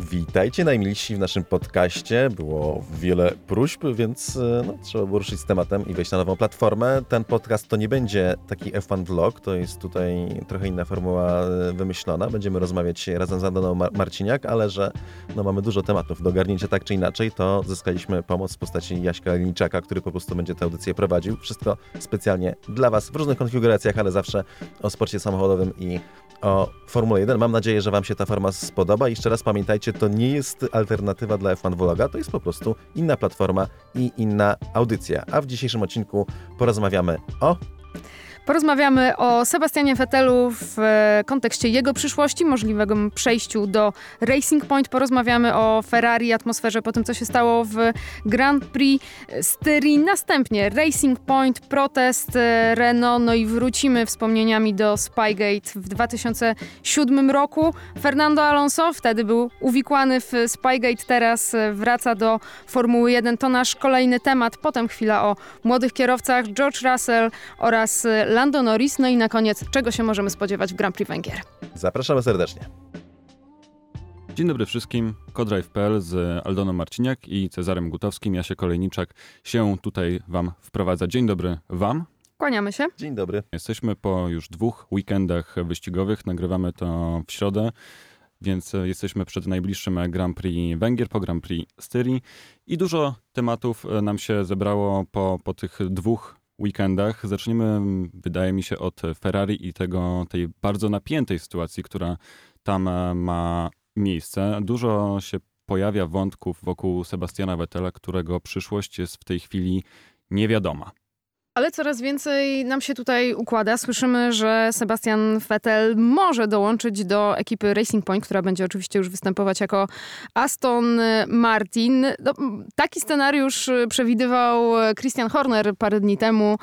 Witajcie najmilsi w naszym podcaście. Było wiele próśb, więc trzeba było ruszyć z tematem i wejść na nową platformę. Ten podcast to nie będzie taki F1 vlog, to jest tutaj trochę inna formuła wymyślona. Będziemy rozmawiać razem z Andoną Marciniak, ale że mamy dużo tematów do ogarnięcia tak czy inaczej, to zyskaliśmy pomoc w postaci Jaśka Liniczaka, który po prostu będzie tę audycję prowadził. Wszystko specjalnie dla Was w różnych konfiguracjach, ale zawsze o sporcie samochodowym i o Formule 1. Mam nadzieję, że Wam się ta forma spodoba. I jeszcze raz pamiętajcie, to nie jest alternatywa dla F1 Vloga, to jest po prostu inna platforma i inna audycja. A w dzisiejszym odcinku porozmawiamy o Sebastianie Vettelu w kontekście jego przyszłości, możliwego przejściu do Racing Point. Porozmawiamy o Ferrari, atmosferze po tym, co się stało w Grand Prix Styrii. Następnie Racing Point, protest Renault, no i wrócimy wspomnieniami do Spygate w 2007 roku. Fernando Alonso wtedy był uwikłany w Spygate, teraz wraca do Formuły 1. To nasz kolejny temat. Potem chwila o młodych kierowcach, George Russell oraz Lando Norris, no i na koniec, czego się możemy spodziewać w Grand Prix Węgier. Zapraszamy serdecznie. Dzień dobry wszystkim, Codrive.pl z Aldoną Marciniak i Cezarem Gutowskim, Jasiek Olejniczak się tutaj Wam wprowadza. Dzień dobry Wam. Kłaniamy się. Dzień dobry. Jesteśmy po już 2 weekendach wyścigowych, nagrywamy to w środę, więc jesteśmy przed najbliższym Grand Prix Węgier, po Grand Prix Styrii i dużo tematów nam się zebrało po tych 2 weekendach. Zaczniemy, wydaje mi się, od Ferrari i tej bardzo napiętej sytuacji, która tam ma miejsce. Dużo się pojawia wątków wokół Sebastiana Vettela, którego przyszłość jest w tej chwili niewiadoma. Ale coraz więcej nam się tutaj układa. Słyszymy, że Sebastian Vettel może dołączyć do ekipy Racing Point, która będzie oczywiście już występować jako Aston Martin. No, taki scenariusz przewidywał Christian Horner parę dni temu,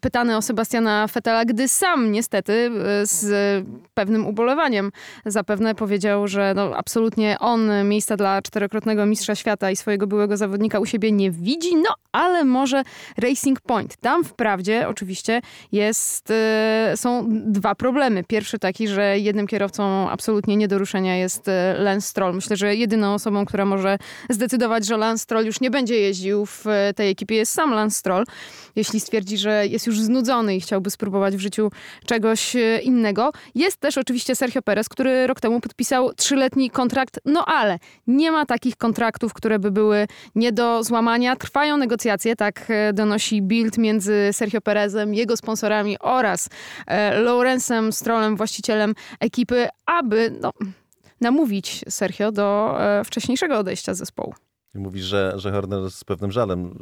pytany o Sebastiana Vettela, gdy sam niestety z pewnym ubolewaniem zapewne powiedział, że absolutnie on miejsca dla 4-krotnego mistrza świata i swojego byłego zawodnika u siebie nie widzi, ale może Racing Point. Tam wprawdzie oczywiście są 2 problemy. Pierwszy taki, że jednym kierowcą absolutnie nie do ruszenia jest Lance Stroll. Myślę, że jedyną osobą, która może zdecydować, że Lance Stroll już nie będzie jeździł w tej ekipie, jest sam Lance Stroll. Jeśli stwierdzi, że jest już znudzony i chciałby spróbować w życiu czegoś innego. Jest też oczywiście Sergio Perez, który rok temu podpisał 3-letni kontrakt, ale nie ma takich kontraktów, które by były nie do złamania. Trwają negocjacje, tak donosi Bild, między Sergio Perezem, jego sponsorami oraz Lawrence'em Strollem, właścicielem ekipy, aby namówić Sergio do wcześniejszego odejścia z zespołu. Mówi, że Horner z pewnym żalem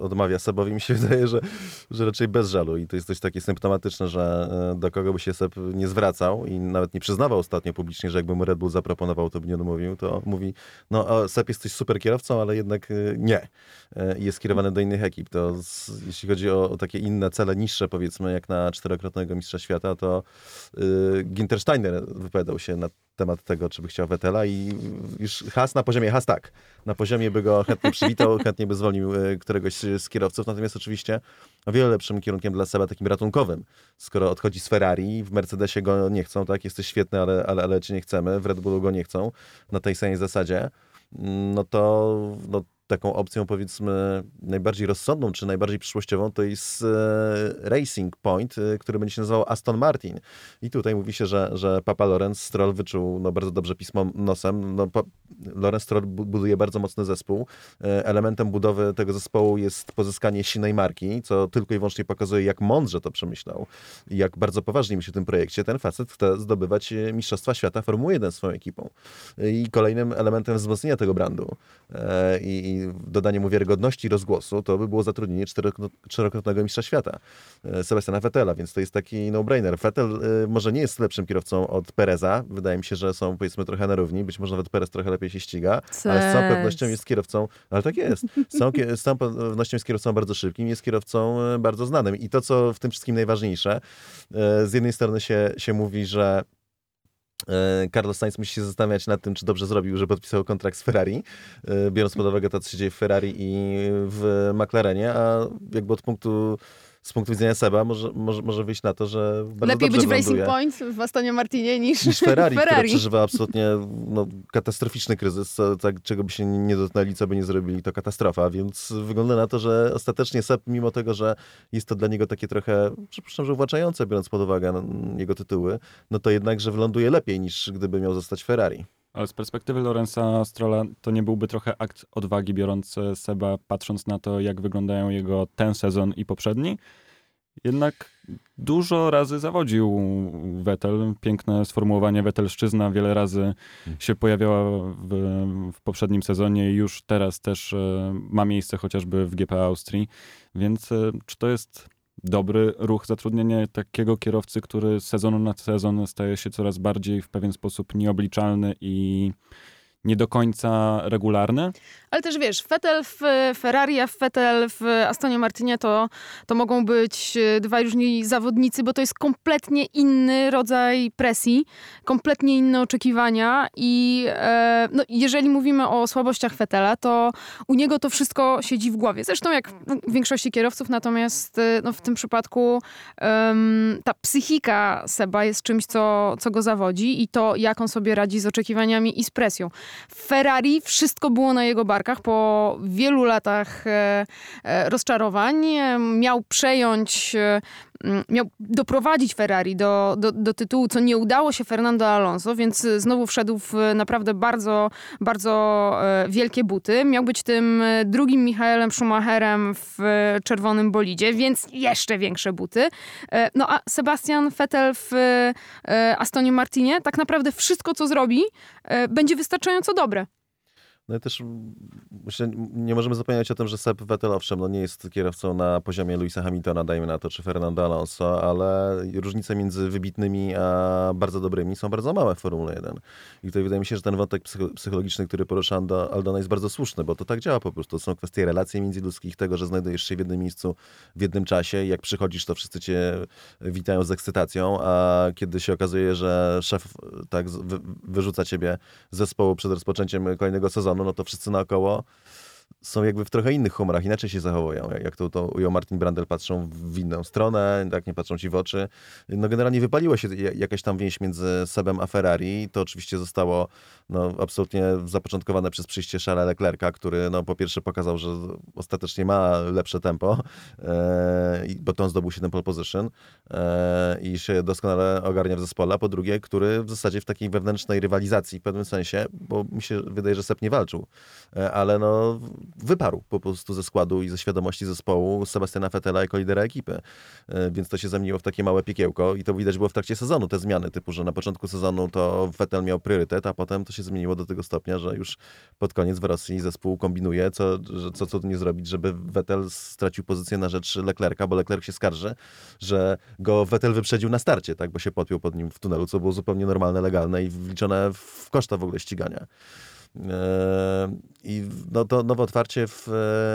odmawia Sebowi. Mi się wydaje, że raczej bez żalu. I to jest coś takie symptomatyczne, że do kogo by się Seb nie zwracał i nawet nie przyznawał ostatnio publicznie, że jakby mu Red Bull zaproponował, to by nie odmówił. To mówi, Seb jesteś super kierowcą, ale jednak nie. Jest kierowany do innych ekip. To jeśli chodzi o takie inne cele niższe, powiedzmy, jak na 4-krotnego mistrza świata, to Ginter Steiner wypowiadał się na temat tego, czy by chciał Vettela i już na poziomie by go chętnie przywitał, chętnie by zwolnił któregoś z kierowców, natomiast oczywiście o wiele lepszym kierunkiem dla Seba, takim ratunkowym. Skoro odchodzi z Ferrari, w Mercedesie go nie chcą, tak, jesteś świetny, ale cię nie chcemy, w Red Bullu go nie chcą, na tej samej zasadzie, to taką opcją, powiedzmy, najbardziej rozsądną, czy najbardziej przyszłościową, to jest Racing Point, który będzie się nazywał Aston Martin. I tutaj mówi się, że papa Lawrence Stroll wyczuł bardzo dobrze pismo nosem. Lawrence Stroll buduje bardzo mocny zespół. Elementem budowy tego zespołu jest pozyskanie silnej marki, co tylko i wyłącznie pokazuje, jak mądrze to przemyślał i jak bardzo poważnie myśli w tym projekcie. Ten facet chce zdobywać Mistrzostwa Świata Formuły 1 swoją ekipą. I kolejnym elementem wzmocnienia tego brandu i dodanie mu wiarygodności i rozgłosu, to by było zatrudnienie 4-krotnego mistrza świata, Sebastiana Vettela, więc to jest taki no-brainer. Vettel może nie jest lepszym kierowcą od Pereza, wydaje mi się, że są, powiedzmy, trochę na równi, być może nawet Perez trochę lepiej się ściga, ale z całą pewnością jest kierowcą, ale tak jest, z całą pewnością jest kierowcą bardzo szybkim, jest kierowcą bardzo znanym i to, co w tym wszystkim najważniejsze, z jednej strony się mówi, że Carlos Sainz musi się zastanawiać nad tym, czy dobrze zrobił, że podpisał kontrakt z Ferrari, biorąc pod uwagę to, co się dzieje w Ferrari i w McLarenie, a jakby z punktu widzenia Seba może wyjść na to, że bardzo lepiej być w Racing Point w Astonie Martinie niż Ferrari, które przeżywa absolutnie katastroficzny kryzys, tak, czego by się nie dotknęli, co by nie zrobili, to katastrofa, więc wygląda na to, że ostatecznie Seb, mimo tego, że jest to dla niego takie trochę, przypuszczam, że uwłaczające, biorąc pod uwagę jego tytuły, no to jednak, że wyląduje lepiej niż gdyby miał zostać Ferrari. Ale z perspektywy Lawrence'a Strolla to nie byłby trochę akt odwagi, biorąc Seba, patrząc na to, jak wyglądają jego ten sezon i poprzedni? Jednak dużo razy zawodził Vettel. Piękne sformułowanie Vettelszczyzna wiele razy się pojawiała w poprzednim sezonie i już teraz też ma miejsce chociażby w GP Austrii. Więc czy to jest dobry ruch, zatrudnienie takiego kierowcy, który z sezonu na sezon staje się coraz bardziej w pewien sposób nieobliczalny i nie do końca regularny? Ale też wiesz, Vettel w Ferrari, a Vettel w Astonie Martinie to mogą być dwaj różni zawodnicy, bo to jest kompletnie inny rodzaj presji, kompletnie inne oczekiwania i jeżeli mówimy o słabościach Vettela, to u niego to wszystko siedzi w głowie. Zresztą jak w większości kierowców, natomiast w tym przypadku ta psychika Seba jest czymś, co go zawodzi i to, jak on sobie radzi z oczekiwaniami i z presją. W Ferrari wszystko było na jego barkach po wielu latach rozczarowań. Miał doprowadzić Ferrari do tytułu, co nie udało się Fernando Alonso, więc znowu wszedł w naprawdę bardzo, bardzo wielkie buty. Miał być tym drugim Michaelem Schumacherem w czerwonym bolidzie, więc jeszcze większe buty. No a Sebastian Vettel w Astonie Martinie tak naprawdę wszystko, co zrobi, będzie wystarczająco dobre. No i też myślę, nie możemy zapominać o tym, że Seb Vettel, owszem, nie jest kierowcą na poziomie Lewisa Hamiltona, dajmy na to, czy Fernando Alonso, ale różnice między wybitnymi a bardzo dobrymi są bardzo małe w Formule 1. I tutaj wydaje mi się, że ten wątek psychologiczny, który porusza Aldona, jest bardzo słuszny, bo to tak działa po prostu. To są kwestie relacji międzyludzkich, tego, że znajdujesz się w jednym miejscu w jednym czasie i jak przychodzisz, to wszyscy cię witają z ekscytacją, a kiedy się okazuje, że szef tak wyrzuca ciebie z zespołu przed rozpoczęciem kolejnego sezonu, no to wszyscy naokoło są jakby w trochę innych humorach, inaczej się zachowują. Jak to ujął Martin Brundle, patrzą w inną stronę, tak, nie patrzą ci w oczy. No generalnie wypaliła się jakaś tam więź między Sebem a Ferrari. To oczywiście zostało absolutnie zapoczątkowane przez przyjście Charlesa Leclerca, który po pierwsze pokazał, że ostatecznie ma lepsze tempo, bo to on zdobył 7 pole position i się doskonale ogarnia w zespole. A po drugie, który w zasadzie w takiej wewnętrznej rywalizacji w pewnym sensie, bo mi się wydaje, że Seb nie walczył, ale wyparł po prostu ze składu i ze świadomości zespołu Sebastiana Vettela jako lidera ekipy. Więc to się zamieniło w takie małe piekiełko i to widać było w trakcie sezonu, te zmiany typu, że na początku sezonu to Vettel miał priorytet, a potem to się zmieniło do tego stopnia, że już pod koniec w Rosji zespół kombinuje, co tu nie zrobić, żeby Vettel stracił pozycję na rzecz Leclerca, bo Leclerc się skarży, że go Vettel wyprzedził na starcie, tak, bo się podpiął pod nim w tunelu, co było zupełnie normalne, legalne i wliczone w koszta w ogóle ścigania. I to nowe otwarcie w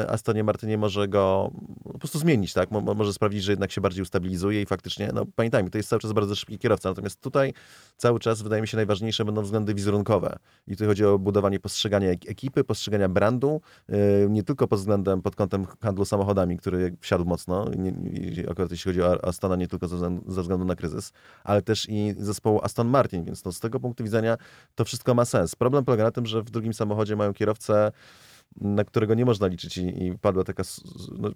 Astonie Martinie może go po prostu zmienić, tak? Może sprawić, że jednak się bardziej ustabilizuje i faktycznie, pamiętajmy, to jest cały czas bardzo szybki kierowca, natomiast tutaj cały czas, wydaje mi się, najważniejsze będą względy wizerunkowe. I tu chodzi o budowanie postrzegania ekipy, postrzegania brandu, nie tylko pod kątem handlu samochodami, który wsiadł mocno, akurat jeśli chodzi o Astona, nie tylko ze względu na kryzys, ale też i zespołu Aston Martin, więc z tego punktu widzenia to wszystko ma sens. Problem polega na tym, że w drugim samochodzie mają kierowcę, na którego nie można liczyć i padła taka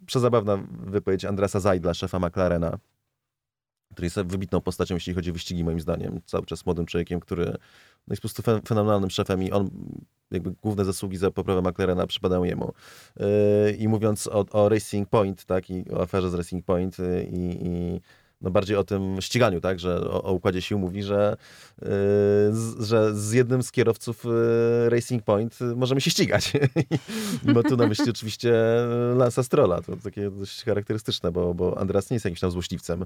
przezabawna wypowiedź Andreasa Seidla, szefa McLarena, który jest wybitną postacią, jeśli chodzi o wyścigi, moim zdaniem. Cały czas młodym człowiekiem, który jest po prostu fenomenalnym szefem i on jakby główne zasługi za poprawę McLarena przypadają jemu. I mówiąc o Racing Point, tak, i o aferze z Racing Point i bardziej o tym ściganiu, tak, że o układzie sił mówi, że z jednym z kierowców Racing Point możemy się ścigać. Bo tu na myśli oczywiście Lance'a Strolla. To takie dość charakterystyczne, bo Andreas nie jest jakimś tam złośliwcem.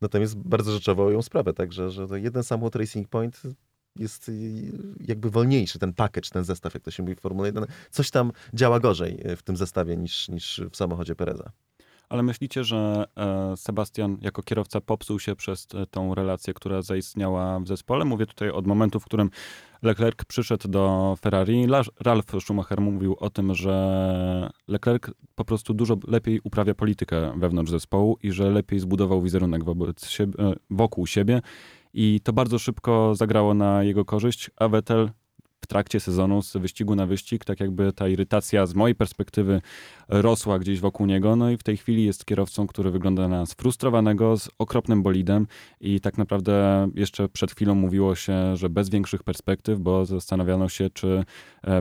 Natomiast bardzo rzeczowo ujął sprawę, tak, że to jeden samochód Racing Point jest jakby wolniejszy, ten package, ten zestaw, jak to się mówi w Formule 1. Coś tam działa gorzej w tym zestawie niż w samochodzie Pereza. Ale myślicie, że Sebastian jako kierowca popsuł się przez tą relację, która zaistniała w zespole? Mówię tutaj od momentu, w którym Leclerc przyszedł do Ferrari. Ralf Schumacher mówił o tym, że Leclerc po prostu dużo lepiej uprawia politykę wewnątrz zespołu i że lepiej zbudował wizerunek wokół siebie. I to bardzo szybko zagrało na jego korzyść, a Vettel w trakcie sezonu z wyścigu na wyścig, tak jakby ta irytacja z mojej perspektywy rosła gdzieś wokół niego, no i w tej chwili jest kierowcą, który wygląda na sfrustrowanego, z okropnym bolidem i tak naprawdę jeszcze przed chwilą mówiło się, że bez większych perspektyw, bo zastanawiano się, czy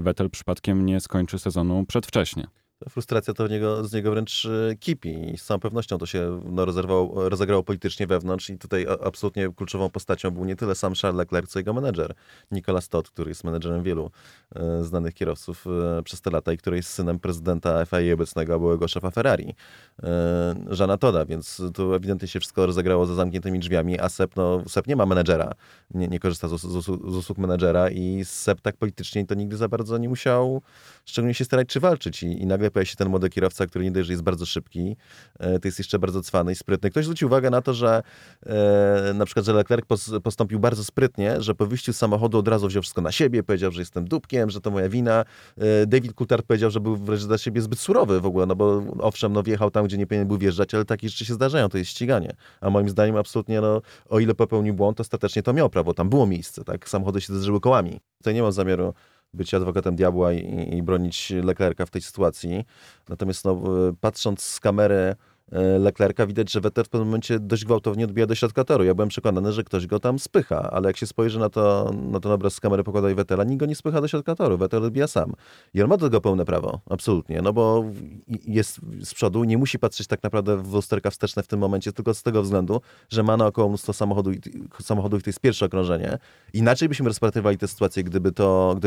Vettel przypadkiem nie skończy sezonu przedwcześnie. Ta frustracja to z niego wręcz kipi i z całą pewnością to się rozegrało politycznie wewnątrz i tutaj absolutnie kluczową postacią był nie tyle sam Charles Leclerc, co jego menedżer Nicolas Todt, który jest menedżerem wielu znanych kierowców przez te lata i który jest synem prezydenta FIA obecnego, a byłego szefa Ferrari, Jeana Todta, więc tu ewidentnie się wszystko rozegrało za zamkniętymi drzwiami, a Sepp nie ma menedżera, nie korzysta z usług menedżera i Sepp tak politycznie to nigdy za bardzo nie musiał szczególnie się starać czy walczyć i nagle pojawia się ten młody kierowca, który nie dość, że jest bardzo szybki, to jest jeszcze bardzo cwany i sprytny. Ktoś zwrócił uwagę na to, że na przykład, że Leclerc postąpił bardzo sprytnie, że po wyjściu z samochodu od razu wziął wszystko na siebie, powiedział, że jestem dupkiem, że to moja wina. David Coulthard powiedział, że był wreszcie dla siebie zbyt surowy w ogóle, no bo owszem, no wjechał tam, gdzie nie powinien był wjeżdżać, ale takie rzeczy się zdarzają, to jest ściganie. A moim zdaniem absolutnie, no, o ile popełnił błąd, to ostatecznie to miał prawo, tam było miejsce, tak? Samochody się zderzyły kołami. Tutaj nie mam zamiaru być adwokatem diabła i bronić Leclerca w tej sytuacji. Natomiast no, patrząc z kamery Leclerca widać, że Vettel w pewnym momencie dość gwałtownie odbija do środka toru. Ja byłem przekonany, że ktoś go tam spycha, ale jak się spojrzy na ten obraz z kamery pokładowej Vettela, nikt go nie spycha do środka toru. Vettel odbija sam. I on ma do tego pełne prawo, absolutnie, no bo jest z przodu, nie musi patrzeć tak naprawdę w lusterka wsteczne w tym momencie, tylko z tego względu, że ma naokoło mnóstwo samochodów i to jest pierwsze okrążenie. Inaczej byśmy rozpatrywali tę sytuację, gdyby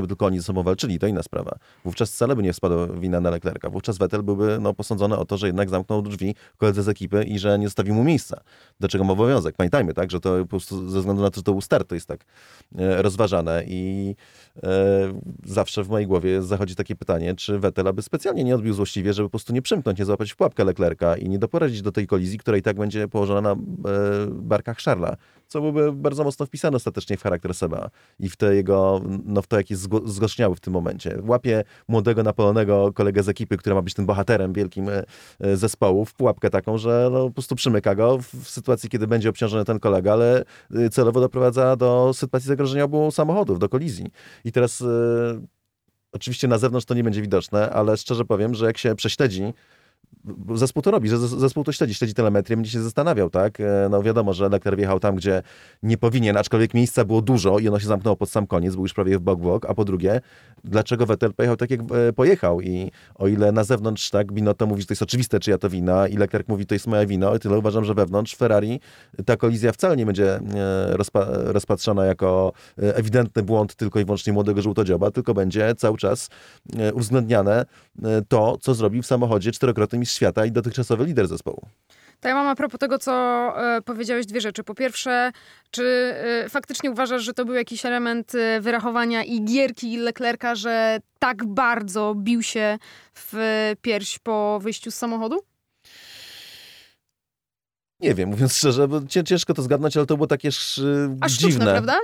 tylko oni ze sobą walczyli, to inna sprawa. Wówczas wcale by nie spadła wina na Leclerca. Wówczas Vettel byłby posądzony o to, że jednak zamknął drzwi koledze z ekipy i że nie zostawił mu miejsca. Do czego ma obowiązek? Pamiętajmy, tak, że to po prostu ze względu na to, że to był start, to jest tak rozważane i zawsze w mojej głowie zachodzi takie pytanie, czy Vettel by specjalnie nie odbił złośliwie, żeby po prostu nie przymknąć, nie złapać w pułapkę Leclerca i nie doprowadzić do tej kolizji, która i tak będzie położona na barkach Charlesa, co byłoby bardzo mocno wpisane ostatecznie w charakter Seba i w te jego, no w to, jak jest zgorzniały w tym momencie. Łapie młodego, napalonego kolegę z ekipy, który ma być tym bohaterem wielkim zespołu, w pułapkę taką, że no, po prostu przymyka go w sytuacji, kiedy będzie obciążony ten kolega, ale celowo doprowadza do sytuacji zagrożenia obu samochodów, do kolizji. I teraz oczywiście na zewnątrz to nie będzie widoczne, ale szczerze powiem, że jak się prześledzi, zespół to robi, że zespół to śledzi telemetrię, będzie się zastanawiał, tak? No wiadomo, że Leclerc wjechał tam, gdzie nie powinien, aczkolwiek miejsca było dużo i ono się zamknęło pod sam koniec, był już prawie w bok, a po drugie, dlaczego Vettel pojechał tak, jak pojechał i o ile na zewnątrz, tak, Binotto mówi, że to jest oczywiste, czyja to wina i Leclerc mówi, to jest moja wina, o tyle uważam, że wewnątrz Ferrari ta kolizja wcale nie będzie rozpatrzona jako ewidentny błąd tylko i wyłącznie młodego żółtodzioba, tylko będzie cały czas uwzględniane to, co zrobił w samochodzie czterokrotny mistrz świata i dotychczasowy lider zespołu. To ja mam a propos tego, co powiedziałeś, dwie rzeczy. Po pierwsze, czy faktycznie uważasz, że to był jakiś element wyrachowania i gierki Leclerca, że tak bardzo bił się w pierś po wyjściu z samochodu? Nie wiem, mówiąc szczerze, bo ciężko to zgadnąć, ale to było takie a sztuczne, dziwne. Prawda?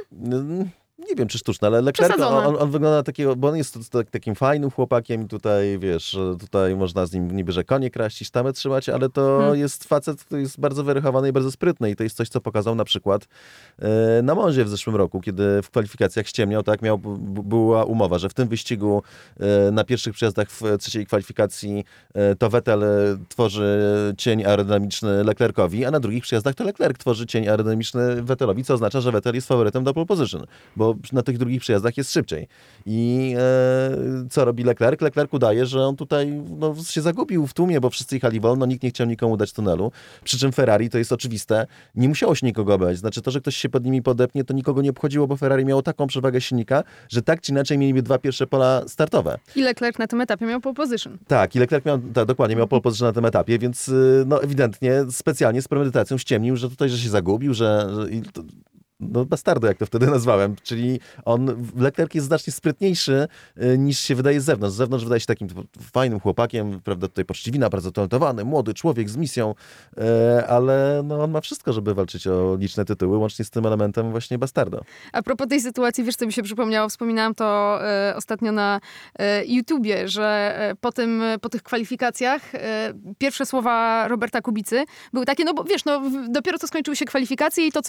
Nie wiem, czy sztuczne, ale Leclerc, on wygląda takiego, bo on jest takim fajnym chłopakiem, tutaj wiesz, tutaj można z nim niby, że konie kraścić, tamę trzymać, ale to jest facet, który jest bardzo wyrachowany i bardzo sprytny i to jest coś, co pokazał na przykład na Monzie w zeszłym roku, kiedy w kwalifikacjach ściemniał, tak, była umowa, że w tym wyścigu na pierwszych przejazdach w trzeciej kwalifikacji to Vettel tworzy cień aerodynamiczny Leclercowi, a na drugich przejazdach to Leclerc tworzy cień aerodynamiczny Vettelowi, co oznacza, że Vettel jest faworytem do pole position, bo na tych drugich przejazdach jest szybciej. I co robi Leclerc? Leclerc udaje, że on tutaj się zagubił w tłumie, bo wszyscy jechali wolno, nikt nie chciał nikomu dać tunelu. Przy czym Ferrari, to jest oczywiste, nie musiało się nikogo obejść. Znaczy to, że ktoś się pod nimi podepnie, to nikogo nie obchodziło, bo Ferrari miało taką przewagę silnika, że tak czy inaczej mieliby dwa pierwsze pola startowe. I Leclerc na tym etapie miał pole position. Tak, i Leclerc miał pole position na tym etapie, więc ewidentnie specjalnie z premedytacją ściemnił, że tutaj, że się zagubił, że no bastardo, jak to wtedy nazwałem. Czyli on, Leclerc jest znacznie sprytniejszy niż się wydaje z zewnątrz. Z zewnątrz wydaje się takim fajnym chłopakiem, prawda, tutaj poczciwina, bardzo talentowany, młody człowiek z misją, ale no, on ma wszystko, żeby walczyć o liczne tytuły, łącznie z tym elementem właśnie bastardo. A propos tej sytuacji, wiesz co mi się przypomniało? Wspominałam to ostatnio na YouTubie, że po tych kwalifikacjach pierwsze słowa Roberta Kubicy były takie, no bo wiesz, no, dopiero co skończyły się kwalifikacje i to,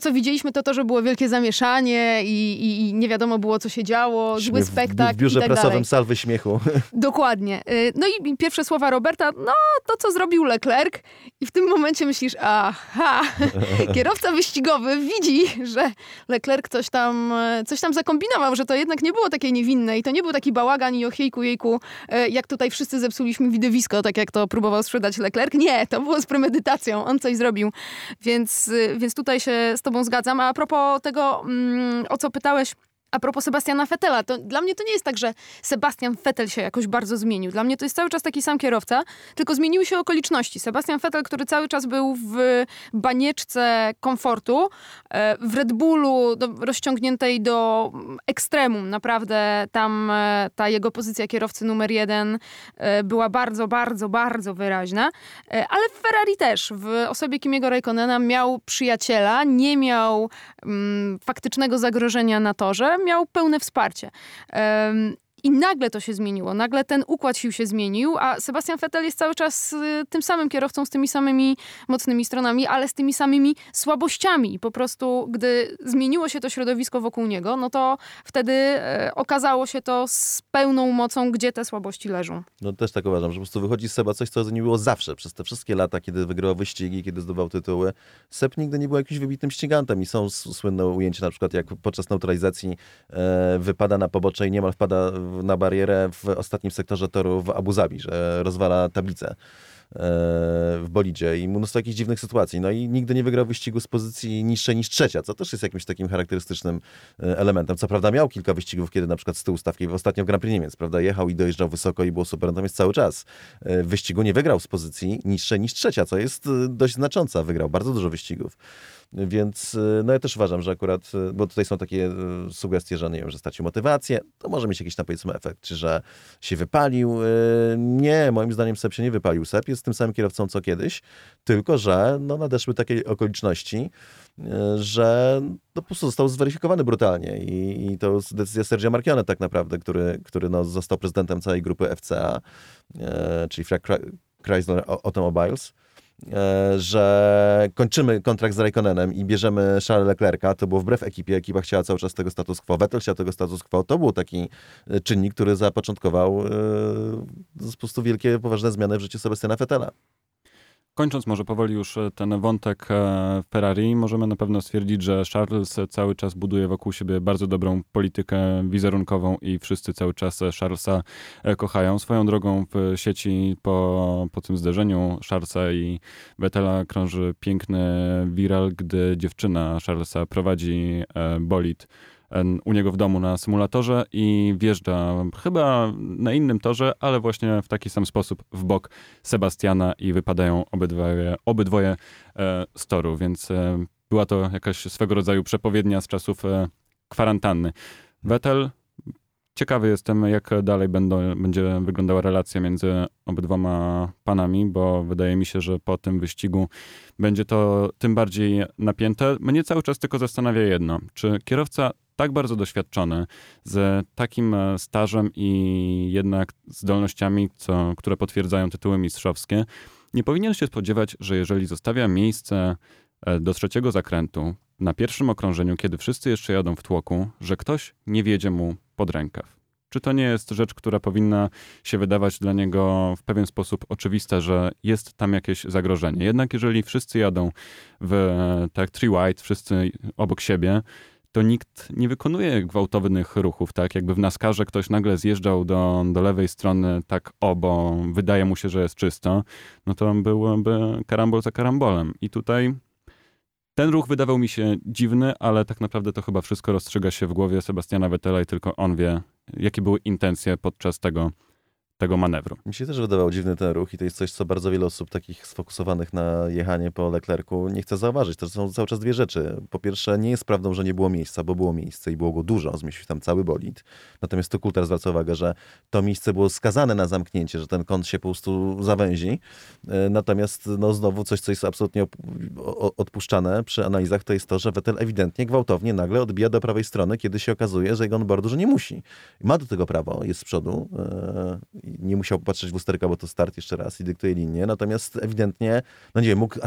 co widzieliśmy, to, że było wielkie zamieszanie i nie wiadomo było, co się działo, zły spektakl w biurze i tak prasowym dalej. Salwy śmiechu. Dokładnie. No i pierwsze słowa Roberta, no to, co zrobił Leclerc i w tym momencie myślisz, aha, kierowca wyścigowy widzi, że Leclerc coś tam zakombinował, że to jednak nie było takie niewinne i to nie był taki bałagan i ochejku jejku, jak tutaj wszyscy zepsuliśmy widowisko, tak jak to próbował sprzedać Leclerc. Nie, to było z premedytacją, on coś zrobił. Więc tutaj się z tobą zgadzam. A propos tego, o co pytałeś, a propos Sebastiana Vettela, to dla mnie to nie jest tak, że Sebastian Vettel się jakoś bardzo zmienił. Dla mnie to jest cały czas taki sam kierowca, tylko zmieniły się okoliczności. Sebastian Vettel, który cały czas był w banieczce komfortu, w Red Bullu rozciągniętej do ekstremum. Naprawdę tam ta jego pozycja kierowcy numer 1 była bardzo, bardzo, bardzo wyraźna. Ale w Ferrari też, w osobie Kimiego Räikkönena miał przyjaciela, nie miał faktycznego zagrożenia na torze, miał pełne wsparcie. I nagle to się zmieniło, nagle ten układ sił się zmienił, a Sebastian Vettel jest cały czas tym samym kierowcą, z tymi samymi mocnymi stronami, ale z tymi samymi słabościami. Po prostu, gdy zmieniło się to środowisko wokół niego, no to wtedy okazało się to z pełną mocą, gdzie te słabości leżą. No też tak uważam, że po prostu wychodzi z Seba coś, co nie było zawsze. Przez te wszystkie lata, kiedy wygrywał wyścigi, kiedy zdobywał tytuły, Seb nigdy nie był jakimś wybitnym ścigantem i są słynne ujęcia, na przykład jak podczas neutralizacji wypada na pobocze i niemal wpada na barierę w ostatnim sektorze toru w Abu Zabi, że rozwala tablicę w bolidzie i mnóstwo jakichś dziwnych sytuacji. No i nigdy nie wygrał wyścigu z pozycji niższej niż trzecia, co też jest jakimś takim charakterystycznym elementem. Co prawda miał kilka wyścigów, kiedy na przykład z tyłu stawki, ostatnio w Grand Prix Niemiec, prawda, jechał i dojeżdżał wysoko i było super, natomiast cały czas w wyścigu nie wygrał z pozycji niższej niż trzecia, co jest dość znacząca. Wygrał bardzo dużo wyścigów. Więc no ja też uważam, że akurat, bo tutaj są takie sugestie, że nie wiem, że stracił motywację, to może mieć jakiś tam powiedzmy efekt, czy że się wypalił. Nie, moim zdaniem Seb się nie wypalił. Seb jest tym samym kierowcą co kiedyś, tylko że no, nadeszły takie okoliczności, że po prostu został zweryfikowany brutalnie i to jest decyzja Sergio Marchione tak naprawdę, który no, został prezydentem całej grupy FCA, czyli Chrysler Automobiles, że kończymy kontrakt z Räikkönenem i bierzemy Charlesa Leclerca. To było wbrew ekipie. Ekipa chciała cały czas tego status quo. Vettel chciał tego status quo. To był taki czynnik, który zapoczątkował po prostu wielkie, poważne zmiany w życiu Sebastiana Vettela. Kończąc może powoli już ten wątek Ferrari, możemy na pewno stwierdzić, że Charles cały czas buduje wokół siebie bardzo dobrą politykę wizerunkową i wszyscy cały czas Charlesa kochają. Swoją drogą w sieci po tym zderzeniu Charlesa i Vettela krąży piękny viral, gdy dziewczyna Charlesa prowadzi bolid u niego w domu na symulatorze i wjeżdża chyba na innym torze, ale właśnie w taki sam sposób w bok Sebastiana i wypadają obydwoje z toru, więc była to jakaś swego rodzaju przepowiednia z czasów kwarantanny. Vettel, ciekawy jestem, jak dalej będzie wyglądała relacja między obydwoma panami, bo wydaje mi się, że po tym wyścigu będzie to tym bardziej napięte. Mnie cały czas tylko zastanawia jedno, czy kierowca tak bardzo doświadczony, z takim stażem i jednak zdolnościami, które potwierdzają tytuły mistrzowskie, nie powinien się spodziewać, że jeżeli zostawia miejsce do trzeciego zakrętu na pierwszym okrążeniu, kiedy wszyscy jeszcze jadą w tłoku, że ktoś nie wjedzie mu pod rękaw. Czy to nie jest rzecz, która powinna się wydawać dla niego w pewien sposób oczywista, że jest tam jakieś zagrożenie? Jednak jeżeli wszyscy jadą w tak three wide, wszyscy obok siebie, to nikt nie wykonuje gwałtownych ruchów, tak? Jakby w NASCARze ktoś nagle zjeżdżał do lewej strony tak bo wydaje mu się, że jest czysto, no to byłoby karambol za karambolem. I tutaj ten ruch wydawał mi się dziwny, ale tak naprawdę to chyba wszystko rozstrzyga się w głowie Sebastiana Vettela i tylko on wie, jakie były intencje podczas tego tego manewru. Mi się też wydawał dziwny ten ruch i to jest coś, co bardzo wiele osób takich sfokusowanych na jechanie po Leclercu nie chce zauważyć. To są cały czas dwie rzeczy. Po pierwsze, nie jest prawdą, że nie było miejsca, bo było miejsce i było go dużo, zmieścił tam cały bolid. Natomiast to Coulthard zwraca uwagę, że to miejsce było skazane na zamknięcie, że ten kąt się po prostu zawęzi. Natomiast no, znowu coś, co jest absolutnie odpuszczane przy analizach, to jest to, że Vettel ewidentnie gwałtownie nagle odbija do prawej strony, kiedy się okazuje, że jego onboardu, że nie musi. Ma do tego prawo, jest z przodu, nie musiał patrzeć w lusterka, bo to start jeszcze raz i dyktuje linię, natomiast ewidentnie, no nie wiem, mógł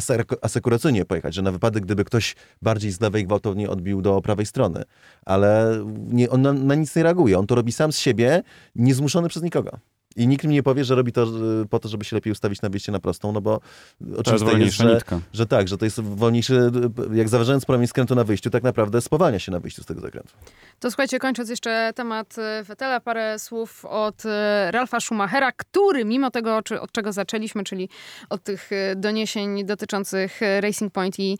asekuracyjnie pojechać, że na wypadek, gdyby ktoś bardziej z lewej gwałtownie odbił do prawej strony, ale nie, on na nic nie reaguje, on to robi sam z siebie, niezmuszony przez nikogo. I nikt mi nie powie, że robi to po to, żeby się lepiej ustawić na wyjście na prostą, no bo oczywiście jest, że tak, że to jest wolniejszy, jak zaważając promień skrętu na wyjściu, tak naprawdę spowalnia się na wyjściu z tego zakrętu. To słuchajcie, kończąc jeszcze temat Vettela, parę słów od Ralfa Schumachera, który mimo tego, od czego zaczęliśmy, czyli od tych doniesień dotyczących Racing Point i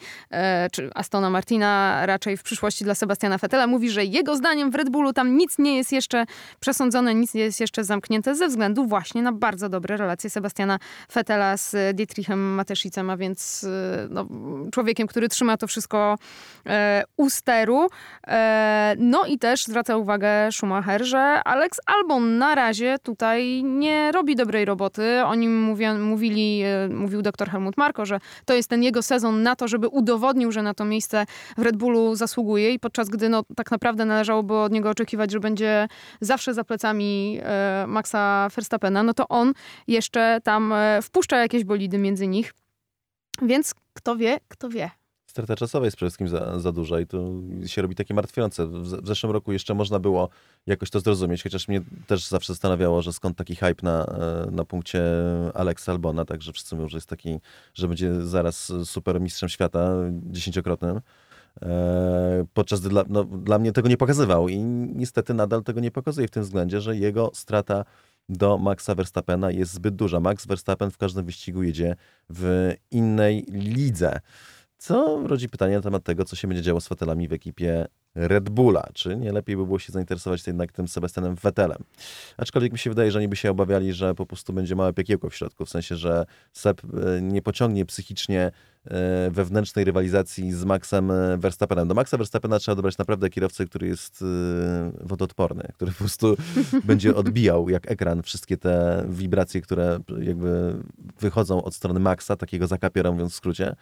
czy Astona Martina, raczej w przyszłości dla Sebastiana Vettela, mówi, że jego zdaniem w Red Bullu tam nic nie jest jeszcze przesądzone, nic nie jest jeszcze zamknięte, ze względu właśnie na bardzo dobre relacje Sebastiana Vettela z Dietrichem Mateschicem, a więc no, człowiekiem, który trzyma to wszystko u steru. No i też zwraca uwagę Schumacher, że Alex Albon na razie tutaj nie robi dobrej roboty. O nim mówił dr Helmut Marko, że to jest ten jego sezon na to, żeby udowodnił, że na to miejsce w Red Bullu zasługuje i podczas gdy no, tak naprawdę należałoby od niego oczekiwać, że będzie zawsze za plecami Maxa Verstappena, no to on jeszcze tam wpuszcza jakieś bolidy między nich. Więc kto wie, kto wie. Strata czasowa jest przede wszystkim za duża i to się robi takie martwiące. W zeszłym roku jeszcze można było jakoś to zrozumieć, chociaż mnie też zawsze zastanawiało, że skąd taki hype na punkcie Alexa Albona, także wszyscy mówią, że jest taki, że będzie zaraz super mistrzem świata, 10-krotnym. Podczas gdy dla mnie tego nie pokazywał i niestety nadal tego nie pokazuje w tym względzie, że jego strata do Maxa Verstappena jest zbyt duża. Max Verstappen w każdym wyścigu jedzie w innej lidze, co rodzi pytanie na temat tego, co się będzie działo z Vettelami w ekipie Red Bulla. Czy nie lepiej by było się zainteresować jednak tym Sebastianem Vettelem? Aczkolwiek mi się wydaje, że oni by się obawiali, że po prostu będzie małe piekiełko w środku. W sensie, że Seb nie pociągnie psychicznie wewnętrznej rywalizacji z Maxem Verstappenem. Do Maxa Verstappena trzeba dobrać naprawdę kierowcę, który jest wodoodporny, który po prostu będzie odbijał jak ekran wszystkie te wibracje, które jakby wychodzą od strony Maxa, takiego zakapiora, mówiąc w skrócie,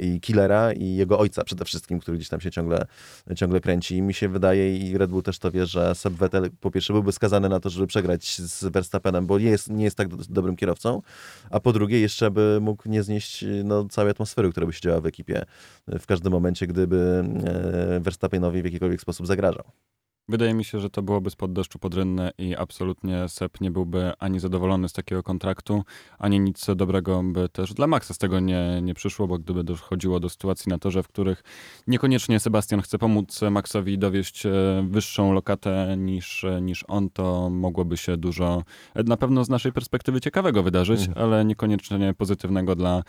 i killera, i jego ojca przede wszystkim, który gdzieś tam się ciągle kręci. I mi się wydaje, i Red Bull też to wie, że Seb Vettel po pierwsze byłby skazany na to, żeby przegrać z Verstappenem, bo nie jest tak dobrym kierowcą, a po drugie jeszcze by mógł nie znieść całej atmosfery, która by się działała w ekipie w każdym momencie, gdyby Verstappenowi w jakikolwiek sposób zagrażał. Wydaje mi się, że to byłoby spod deszczu pod rynnę i absolutnie Seb nie byłby ani zadowolony z takiego kontraktu, ani nic dobrego by też dla Maxa z tego nie przyszło, bo gdyby dochodziło do sytuacji na torze, w których niekoniecznie Sebastian chce pomóc Maxowi dowieść wyższą lokatę niż on, to mogłoby się dużo, na pewno z naszej perspektywy ciekawego wydarzyć, ale niekoniecznie pozytywnego dla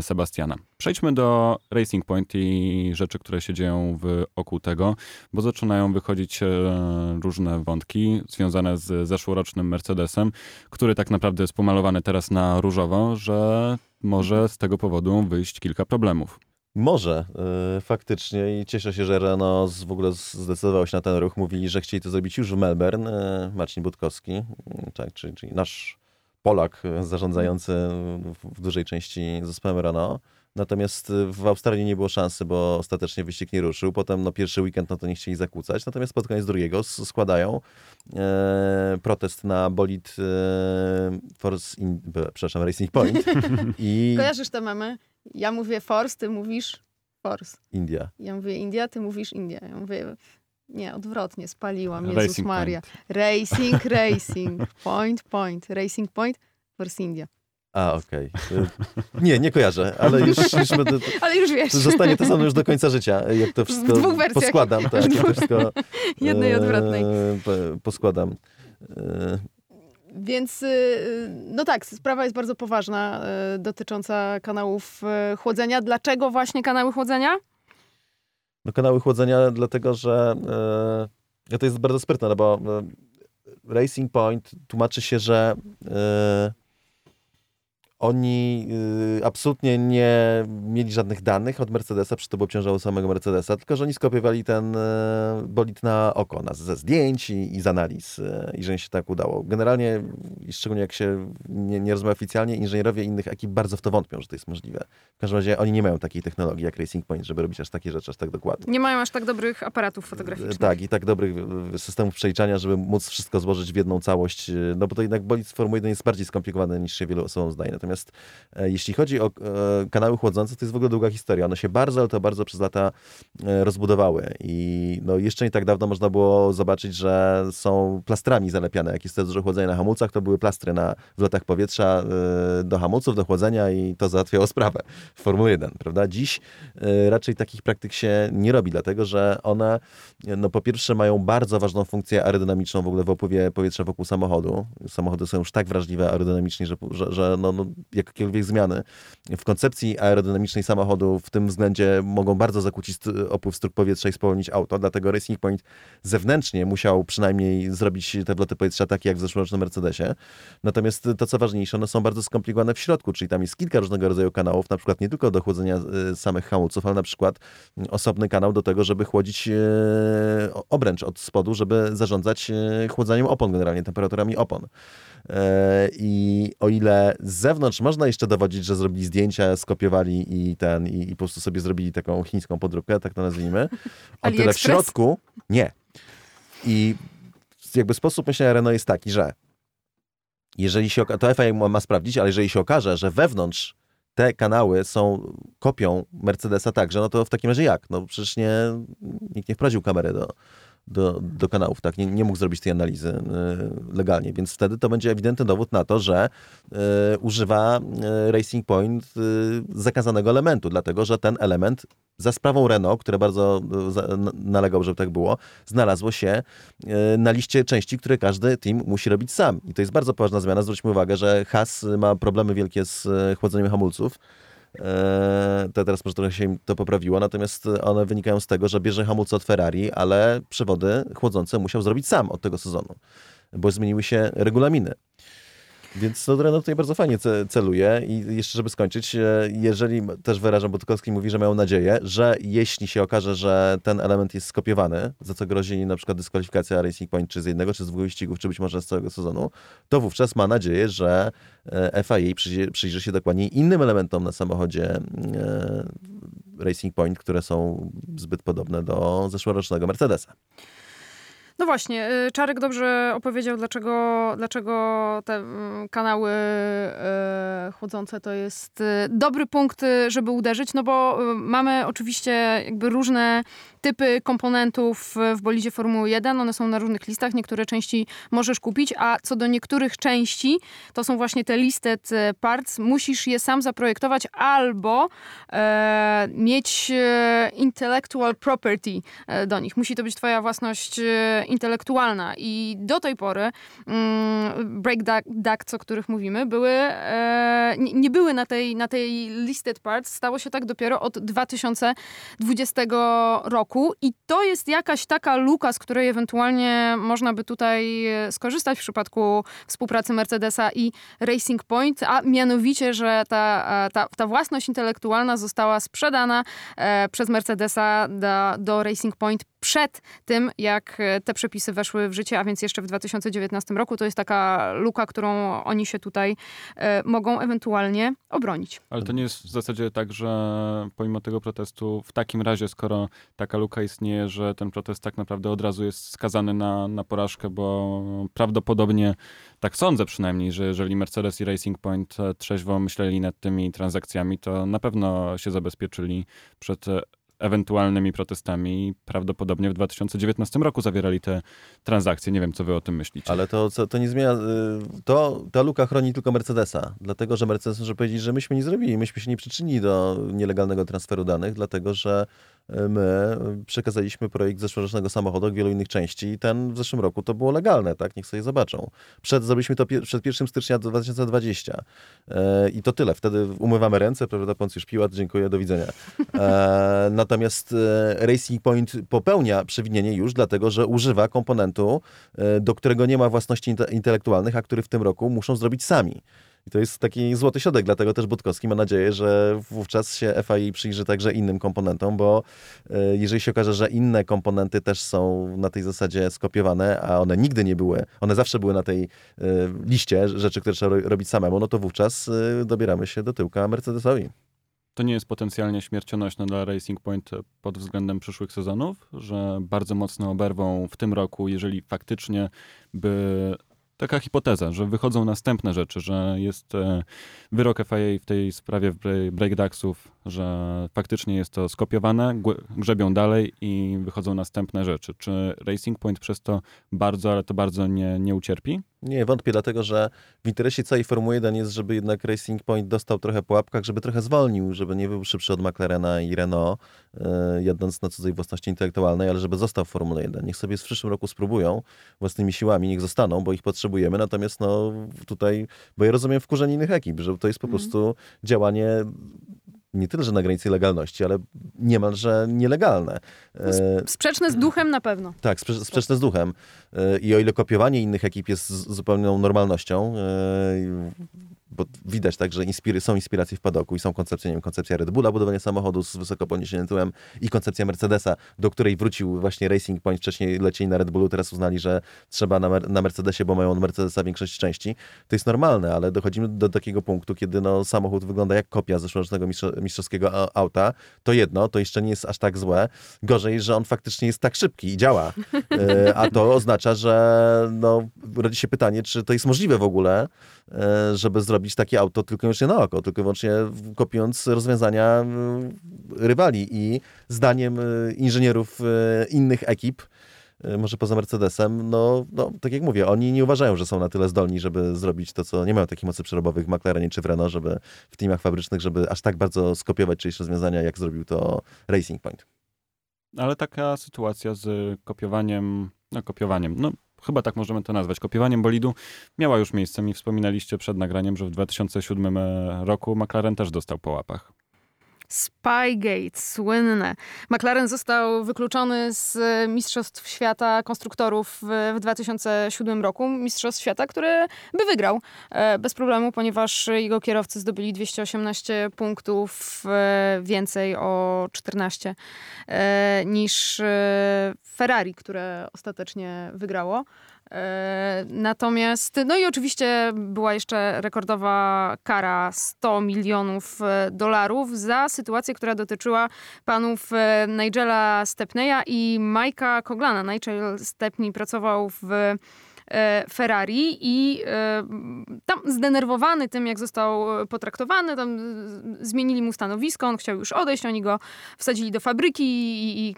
Sebastiana. Przejdźmy do Racing Point i rzeczy, które się dzieją wokół tego, bo zaczynają wychodzić różne wątki związane z zeszłorocznym Mercedesem, który tak naprawdę jest pomalowany teraz na różowo, że może z tego powodu wyjść kilka problemów. Może, faktycznie, i cieszę się, że Renault w ogóle zdecydował się na ten ruch. Mówili, że chcieli to zrobić już w Melbourne. Marcin Budkowski, tak, czyli nasz Polak zarządzający w dużej części zespołem Renault. Natomiast w Australii nie było szansy, bo ostatecznie wyścig nie ruszył. Potem pierwszy weekend to nie chcieli zakłócać. Natomiast pod koniec drugiego składają protest na bolid Racing Point. I... Kojarzysz te memy? Ja mówię Force, ty mówisz Force. India. Ja mówię India, ty mówisz India. Ja mówię... Nie, odwrotnie, spaliłam, Jezus Racing Maria. Point. Racing Point. Racing Point, Force India. A, okej. Okay. Nie kojarzę, ale już będę... Ale już wiesz. Zostanie to samo już do końca życia, jak to wszystko poskładam. Tak, jak to wszystko... Jednej odwrotnej. Poskładam. Więc, no tak, sprawa jest bardzo poważna, dotycząca kanałów chłodzenia. Dlaczego właśnie kanały chłodzenia? No kanały chłodzenia dlatego, że... To jest bardzo sprytne, no bo... Racing Point tłumaczy się, że oni absolutnie nie mieli żadnych danych od Mercedesa, przy to by obciążało samego Mercedesa, tylko że oni skopiowali ten bolid na Ocona ze zdjęć i z analiz i że im się tak udało. Generalnie, szczególnie jak się nie rozmawia oficjalnie, inżynierowie innych ekip bardzo w to wątpią, że to jest możliwe. W każdym razie oni nie mają takiej technologii jak Racing Point, żeby robić aż takie rzeczy, aż tak dokładnie. Nie mają aż tak dobrych aparatów fotograficznych. Tak, i tak dobrych systemów przeliczania, żeby móc wszystko złożyć w jedną całość, no bo to jednak bolid z Formuły 1 jest bardziej skomplikowany niż się wielu osobom zdaje. Natomiast jeśli chodzi o kanały chłodzące, to jest w ogóle długa historia. One się bardzo, ale to bardzo przez lata rozbudowały. I no, jeszcze nie tak dawno można było zobaczyć, że są plastrami zalepiane. Jak jest dużo chłodzenia na hamulcach, to były plastry na wlotach powietrza do hamulców, do chłodzenia i to załatwiało sprawę w Formule 1, prawda? Dziś raczej takich praktyk się nie robi, dlatego że one no, po pierwsze mają bardzo ważną funkcję aerodynamiczną w ogóle w opływie powietrza wokół samochodu. Samochody są już tak wrażliwe aerodynamicznie, że no, jakiekolwiek zmiany w koncepcji aerodynamicznej samochodu w tym względzie mogą bardzo zakłócić opływ strug powietrza i spowolnić auto, dlatego Racing Point zewnętrznie musiał przynajmniej zrobić te wloty powietrza takie jak w zeszłorocznym Mercedesie. Natomiast to co ważniejsze, one są bardzo skomplikowane w środku, czyli tam jest kilka różnego rodzaju kanałów, na przykład nie tylko do chłodzenia samych hamulców, ale na przykład osobny kanał do tego, żeby chłodzić obręcz od spodu, żeby zarządzać chłodzeniem opon generalnie, temperaturami opon. I o ile z zewnątrz można jeszcze dowodzić, że zrobili zdjęcia, skopiowali i po prostu sobie zrobili taką chińską podróbkę, tak to nazwijmy, o tyle w środku nie. I jakby sposób myślenia Renault jest taki, że jeżeli się to FIA ma sprawdzić, ale jeżeli się okaże, że wewnątrz te kanały są kopią Mercedesa także, no to w takim razie jak? No przecież nikt nie wprowadził kamery do kanałów, tak? Nie mógł zrobić tej analizy legalnie, więc wtedy to będzie ewidentny dowód na to, że używa Racing Point zakazanego elementu, dlatego że ten element za sprawą Renault, które bardzo nalegał, żeby tak było, znalazło się na liście części, które każdy team musi robić sam. I to jest bardzo poważna zmiana. Zwróćmy uwagę, że Haas ma problemy wielkie z chłodzeniem hamulców. To teraz może trochę się im to poprawiło, natomiast one wynikają z tego, że bierze hamulce od Ferrari, ale przewody chłodzące musiał zrobić sam od tego sezonu, bo zmieniły się regulaminy. Więc to Renault tutaj bardzo fajnie celuje i jeszcze, żeby skończyć, jeżeli też wyrażam, bo Butkowski mówi, że mają nadzieję, że jeśli się okaże, że ten element jest skopiowany, za co grozi na przykład dyskwalifikacja Racing Point, czy z jednego, czy z dwóch wyścigów, czy być może z całego sezonu, to wówczas ma nadzieję, że FIA przyjrzy się dokładnie innym elementom na samochodzie Racing Point, które są zbyt podobne do zeszłorocznego Mercedesa. No właśnie, Czarek dobrze opowiedział, dlaczego te kanały chłodzące to jest dobry punkt, żeby uderzyć, no bo mamy oczywiście jakby różne typy komponentów w bolidzie Formuły 1, one są na różnych listach, niektóre części możesz kupić, a co do niektórych części, to są właśnie te listed parts, musisz je sam zaprojektować albo mieć intellectual property do nich. Musi to być twoja własność intelektualna i do tej pory break ducts, o których mówimy, nie były na tej listed parts, stało się tak dopiero od 2020 roku i to jest jakaś taka luka, z której ewentualnie można by tutaj skorzystać w przypadku współpracy Mercedesa i Racing Point, a mianowicie, że ta własność intelektualna została sprzedana przez Mercedesa do Racing Point przed tym, jak te przepisy weszły w życie, a więc jeszcze w 2019 roku. To jest taka luka, którą oni się tutaj mogą ewentualnie obronić. Ale to nie jest w zasadzie tak, że pomimo tego protestu, w takim razie, skoro taka luka istnieje, że ten protest tak naprawdę od razu jest skazany na porażkę, bo prawdopodobnie, tak sądzę przynajmniej, że jeżeli Mercedes i Racing Point trzeźwo myśleli nad tymi transakcjami, to na pewno się zabezpieczyli przed ewentualnymi protestami, prawdopodobnie w 2019 roku zawierali te transakcje. Nie wiem, co wy o tym myślicie. Ale to nie zmienia. Ta luka chroni tylko Mercedesa, dlatego że Mercedes może powiedzieć, że myśmy nie zrobili, myśmy się nie przyczynili do nielegalnego transferu danych, dlatego że my przekazaliśmy projekt zeszłorocznego samochodu w wielu innych części i ten w zeszłym roku to było legalne, tak? Niech sobie zobaczą. Zrobiliśmy to przed 1 stycznia 2020 i to tyle. Wtedy umywamy ręce, prawda, Poncjusz Piłat, dziękuję, do widzenia. natomiast Racing Point popełnia przewinienie już dlatego, że używa komponentu, do którego nie ma własności intelektualnych, a który w tym roku muszą zrobić sami. I to jest taki złoty środek, dlatego też Budkowski ma nadzieję, że wówczas się FAI przyjrzy także innym komponentom, bo jeżeli się okaże, że inne komponenty też są na tej zasadzie skopiowane, a one nigdy nie były, one zawsze były na tej liście rzeczy, które trzeba robić samemu, no to wówczas dobieramy się do tyłka Mercedesowi. To nie jest potencjalnie śmiercionośne dla Racing Point pod względem przyszłych sezonów, że bardzo mocno oberwą w tym roku, jeżeli faktycznie by... Taka hipoteza, że wychodzą następne rzeczy, że jest wyrok FIA w tej sprawie breakdaxów, że faktycznie jest to skopiowane, grzebią dalej i wychodzą następne rzeczy. Czy Racing Point przez to bardzo, ale to bardzo nie ucierpi? Nie, wątpię, dlatego że w interesie całej Formuły 1 jest, żeby jednak Racing Point dostał trochę po łapkach, żeby trochę zwolnił, żeby nie był szybszy od McLarena i Renault, jadąc na cudzej własności intelektualnej, ale żeby został w Formule 1. Niech sobie w przyszłym roku spróbują własnymi siłami, niech zostaną, bo ich potrzebujemy. Natomiast no tutaj, bo ja rozumiem wkurzenie innych ekip, że to jest po prostu działanie... nie tyle, że na granicy legalności, ale niemalże nielegalne. Sprzeczne z duchem na pewno. Tak, sprzeczne z duchem. I o ile kopiowanie innych ekip jest zupełną normalnością, bo widać tak, że są inspiracje w padoku i są koncepcje, nie wiem, koncepcja Red Bulla, budowanie samochodu z wysoko podniesionym tyłem i koncepcja Mercedesa, do której wrócił właśnie Racing Point, wcześniej lecieli na Red Bullu, teraz uznali, że trzeba na Mercedesie, bo mają od Mercedesa większość części. To jest normalne, ale dochodzimy do takiego punktu, kiedy no, samochód wygląda jak kopia zeszłorocznego mistrzowskiego auta. To jedno, to jeszcze nie jest aż tak złe. Gorzej, że on faktycznie jest tak szybki i działa. A to oznacza, że no, rodzi się pytanie, czy to jest możliwe w ogóle, żeby zrobić takie auto tylko i wyłącznie na oko, tylko i wyłącznie kopiąc rozwiązania rywali. I zdaniem inżynierów innych ekip, może poza Mercedesem, no tak jak mówię, oni nie uważają, że są na tyle zdolni, żeby zrobić to, co nie mają takich mocy przerobowych w McLarenie czy w Renault, żeby w teamach fabrycznych, żeby aż tak bardzo skopiować czyjeś rozwiązania, jak zrobił to Racing Point. Ale taka sytuacja z kopiowaniem, no chyba tak możemy to nazwać, kopiowaniem bolidu miała już miejsce. Mi wspominaliście przed nagraniem, że w 2007 roku McLaren też dostał po łapach. Spygate, słynne. McLaren został wykluczony z Mistrzostw Świata Konstruktorów w 2007 roku. Mistrzostw Świata, który by wygrał bez problemu, ponieważ jego kierowcy zdobyli 218 punktów, więcej o 14 niż Ferrari, które ostatecznie wygrało. Natomiast, no i oczywiście była jeszcze rekordowa kara $100 milionów za sytuację, która dotyczyła panów Nigela Stepneya i Mike'a Coughlan'a. Nigel Stepney pracował w Ferrari i tam zdenerwowany tym, jak został potraktowany, tam zmienili mu stanowisko, on chciał już odejść, oni go wsadzili do fabryki i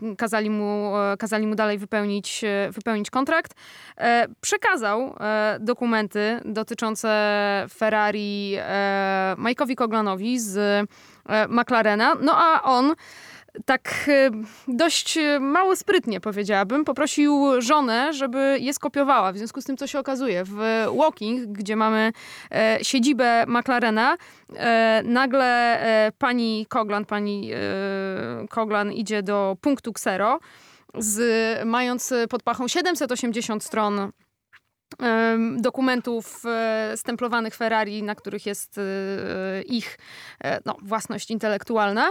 kazali mu dalej wypełnić kontrakt. Przekazał dokumenty dotyczące Ferrari Mike'owi Coughlan'owi z McLarena, no a on tak dość mało sprytnie, powiedziałabym, poprosił żonę, żeby je skopiowała. W związku z tym, co się okazuje, w Woking, gdzie mamy siedzibę McLarena, nagle pani Coughlan idzie do punktu ksero, mając pod pachą 780 stron dokumentów stemplowanych Ferrari, na których jest ich własność intelektualna,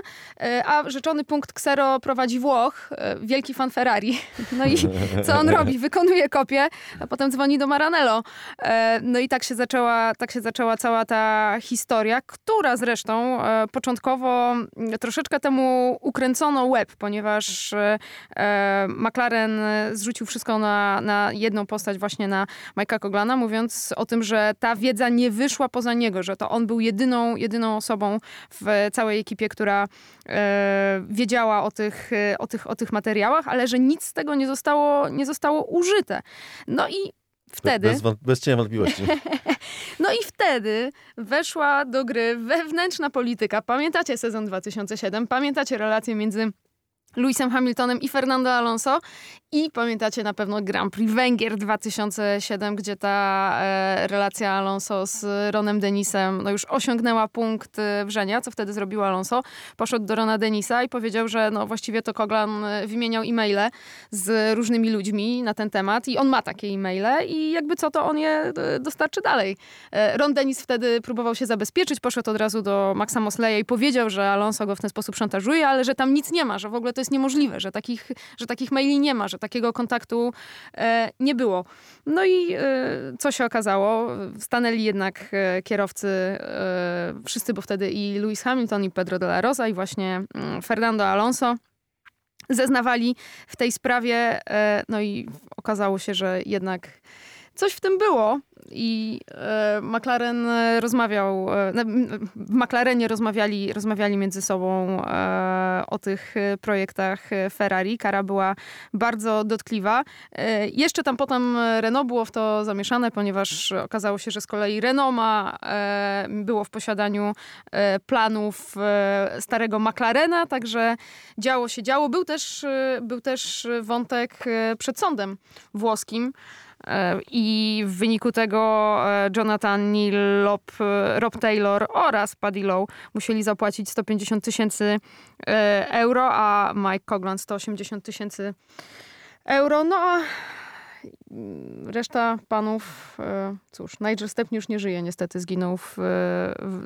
a rzeczony punkt ksero prowadzi Włoch, wielki fan Ferrari. No i co on robi? Wykonuje kopię, a potem dzwoni do Maranello. No i tak się zaczęła cała ta historia, która zresztą początkowo troszeczkę temu ukręcono łeb, ponieważ McLaren zrzucił wszystko na jedną postać, właśnie na Mike'a Coughlan'a, mówiąc o tym, że ta wiedza nie wyszła poza niego, że to on był jedyną osobą w całej ekipie, która wiedziała o tych materiałach, ale że nic z tego nie zostało użyte. No i wtedy... Bez cienia wątpliwości. No i wtedy weszła do gry wewnętrzna polityka. Pamiętacie sezon 2007? Pamiętacie relacje między Lewisem Hamiltonem i Fernando Alonso. I pamiętacie na pewno Grand Prix Węgier 2007, gdzie ta relacja Alonso z Ronem Dennisem no już osiągnęła punkt wrzenia. Co wtedy zrobił Alonso? Poszedł do Rona Dennisa i powiedział, że no właściwie to Coughlan wymieniał e-maile z różnymi ludźmi na ten temat i on ma takie e-maile i jakby co, to on je dostarczy dalej. Ron Dennis wtedy próbował się zabezpieczyć, poszedł od razu do Maxa Mosleya i powiedział, że Alonso go w ten sposób szantażuje, ale że tam nic nie ma, że w ogóle to jest niemożliwe, że takich maili nie ma, że takiego kontaktu nie było. No i co się okazało? Stanęli jednak kierowcy wszyscy, bo wtedy i Lewis Hamilton, i Pedro de la Rosa, i właśnie Fernando Alonso zeznawali w tej sprawie. No i okazało się, że jednak coś w tym było i McLaren rozmawiał, w McLarenie rozmawiali między sobą o tych projektach Ferrari. Kara była bardzo dotkliwa. Jeszcze tam potem Renault było w to zamieszane, ponieważ okazało się, że z kolei Renault było w posiadaniu planów starego McLarena, także działo się działo. Był też wątek przed sądem włoskim. I w wyniku tego Jonathan Neal, Rob Taylor oraz Paddy Lowe musieli zapłacić 150 000 euro, a Mike Coughlan 180 000 euro. No a reszta panów, cóż, Nigel Stepney już nie żyje, niestety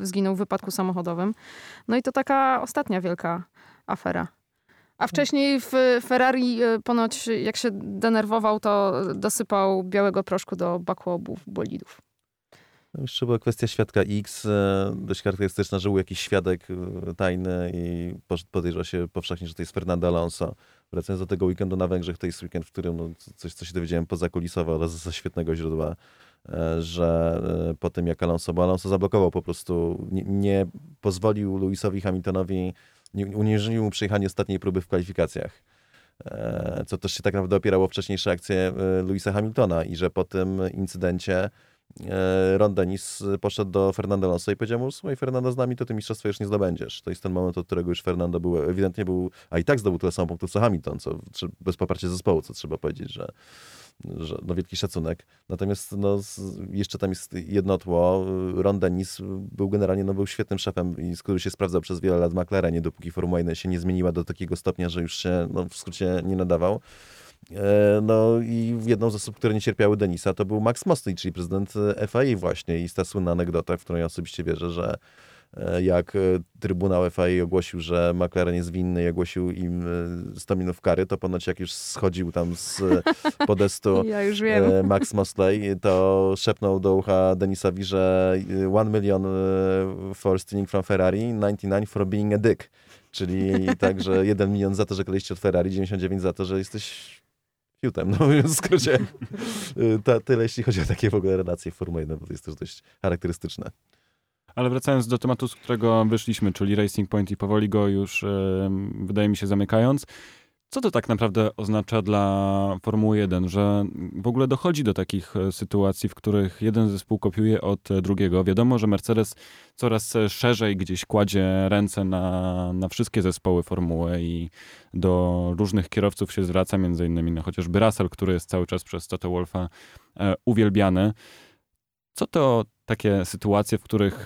zginął w wypadku samochodowym. No i to taka ostatnia wielka afera. A wcześniej w Ferrari ponoć, jak się denerwował, to dosypał białego proszku do bakłobów bolidów. Jeszcze była kwestia świadka X, dość charakterystyczna, że był jakiś świadek tajny i podejrzewa się powszechnie, że to jest Fernando Alonso. Wracając do tego weekendu na Węgrzech, to jest weekend, w którym no, coś, co się dowiedziałem poza kulisowo oraz ze świetnego źródła, że po tym jak Alonso zablokował po prostu, nie pozwolił Lewisowi Hamiltonowi, uniemożliwił mu przejechanie ostatniej próby w kwalifikacjach, co też się tak naprawdę opierało o wcześniejsze akcje Lewisa Hamiltona i że po tym incydencie Ron Dennis poszedł do Fernando Alonso i powiedział mu: słuchaj Fernando, z nami to ty mistrzostwo już nie zdobędziesz. To jest ten moment, od którego już Fernando ewidentnie był, a i tak zdobył tyle samo punktów co Hamilton, co bez poparcia zespołu, co trzeba powiedzieć, że no wielki szacunek. Natomiast no, jeszcze tam jest jedno tło. Ron Dennis był generalnie był świetnym szefem, i który się sprawdzał przez wiele lat w McLarenie, dopóki Formuła 1 się nie zmieniła do takiego stopnia, że już się w skrócie nie nadawał. No i jedną z osób, które nie cierpiały Dennisa, to był Max Mosley, czyli prezydent FIA właśnie. I jest ta słynna anegdota, w którą ja osobiście wierzę, że jak Trybunał FIA ogłosił, że McLaren jest winny i ogłosił im 100 milionów kary, to ponoć jak już schodził tam z podestu ja już wiem. Max Mosley, to szepnął do ucha Dennisowi, że 1 million for stealing from Ferrari, 99 for being a dick. Czyli także 1 milion za to, że koleście od Ferrari, 99 za to, że jesteś fiutem. No mówiąc w skrócie, tyle jeśli chodzi o takie w ogóle relacje w Formule 1, bo to jest też dość charakterystyczne. Ale wracając do tematu, z którego wyszliśmy, czyli Racing Point i powoli go już, wydaje mi się, zamykając. Co to tak naprawdę oznacza dla Formuły 1, że w ogóle dochodzi do takich sytuacji, w których jeden zespół kopiuje od drugiego? Wiadomo, że Mercedes coraz szerzej gdzieś kładzie ręce na wszystkie zespoły Formuły i do różnych kierowców się zwraca, między innymi chociażby Russell, który jest cały czas przez Toto Wolffa uwielbiany. Co to takie sytuacje, w których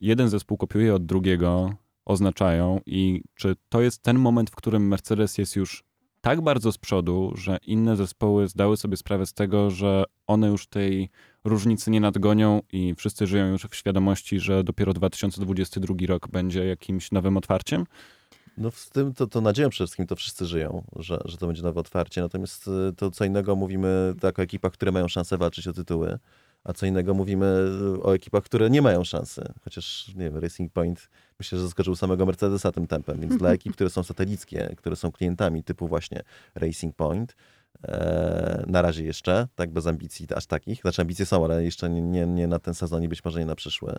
jeden zespół kopiuje od drugiego, oznaczają i czy to jest ten moment, w którym Mercedes jest już tak bardzo z przodu, że inne zespoły zdały sobie sprawę z tego, że one już tej różnicy nie nadgonią i wszyscy żyją już w świadomości, że dopiero 2022 rok będzie jakimś nowym otwarciem? No z tym to nadzieją przede wszystkim, to wszyscy żyją, że to będzie nowe otwarcie. Natomiast to co innego mówimy tak o ekipach, które mają szansę walczyć o tytuły, a co innego mówimy o ekipach, które nie mają szansy. Chociaż, nie wiem, Racing Point myślę, że zaskoczył samego Mercedesa tym tempem. Więc dla ekip, które są satelickie, które są klientami typu właśnie Racing Point, na razie jeszcze, tak bez ambicji aż takich. Znaczy ambicje są, ale jeszcze nie na ten sezon i być może nie na przyszły.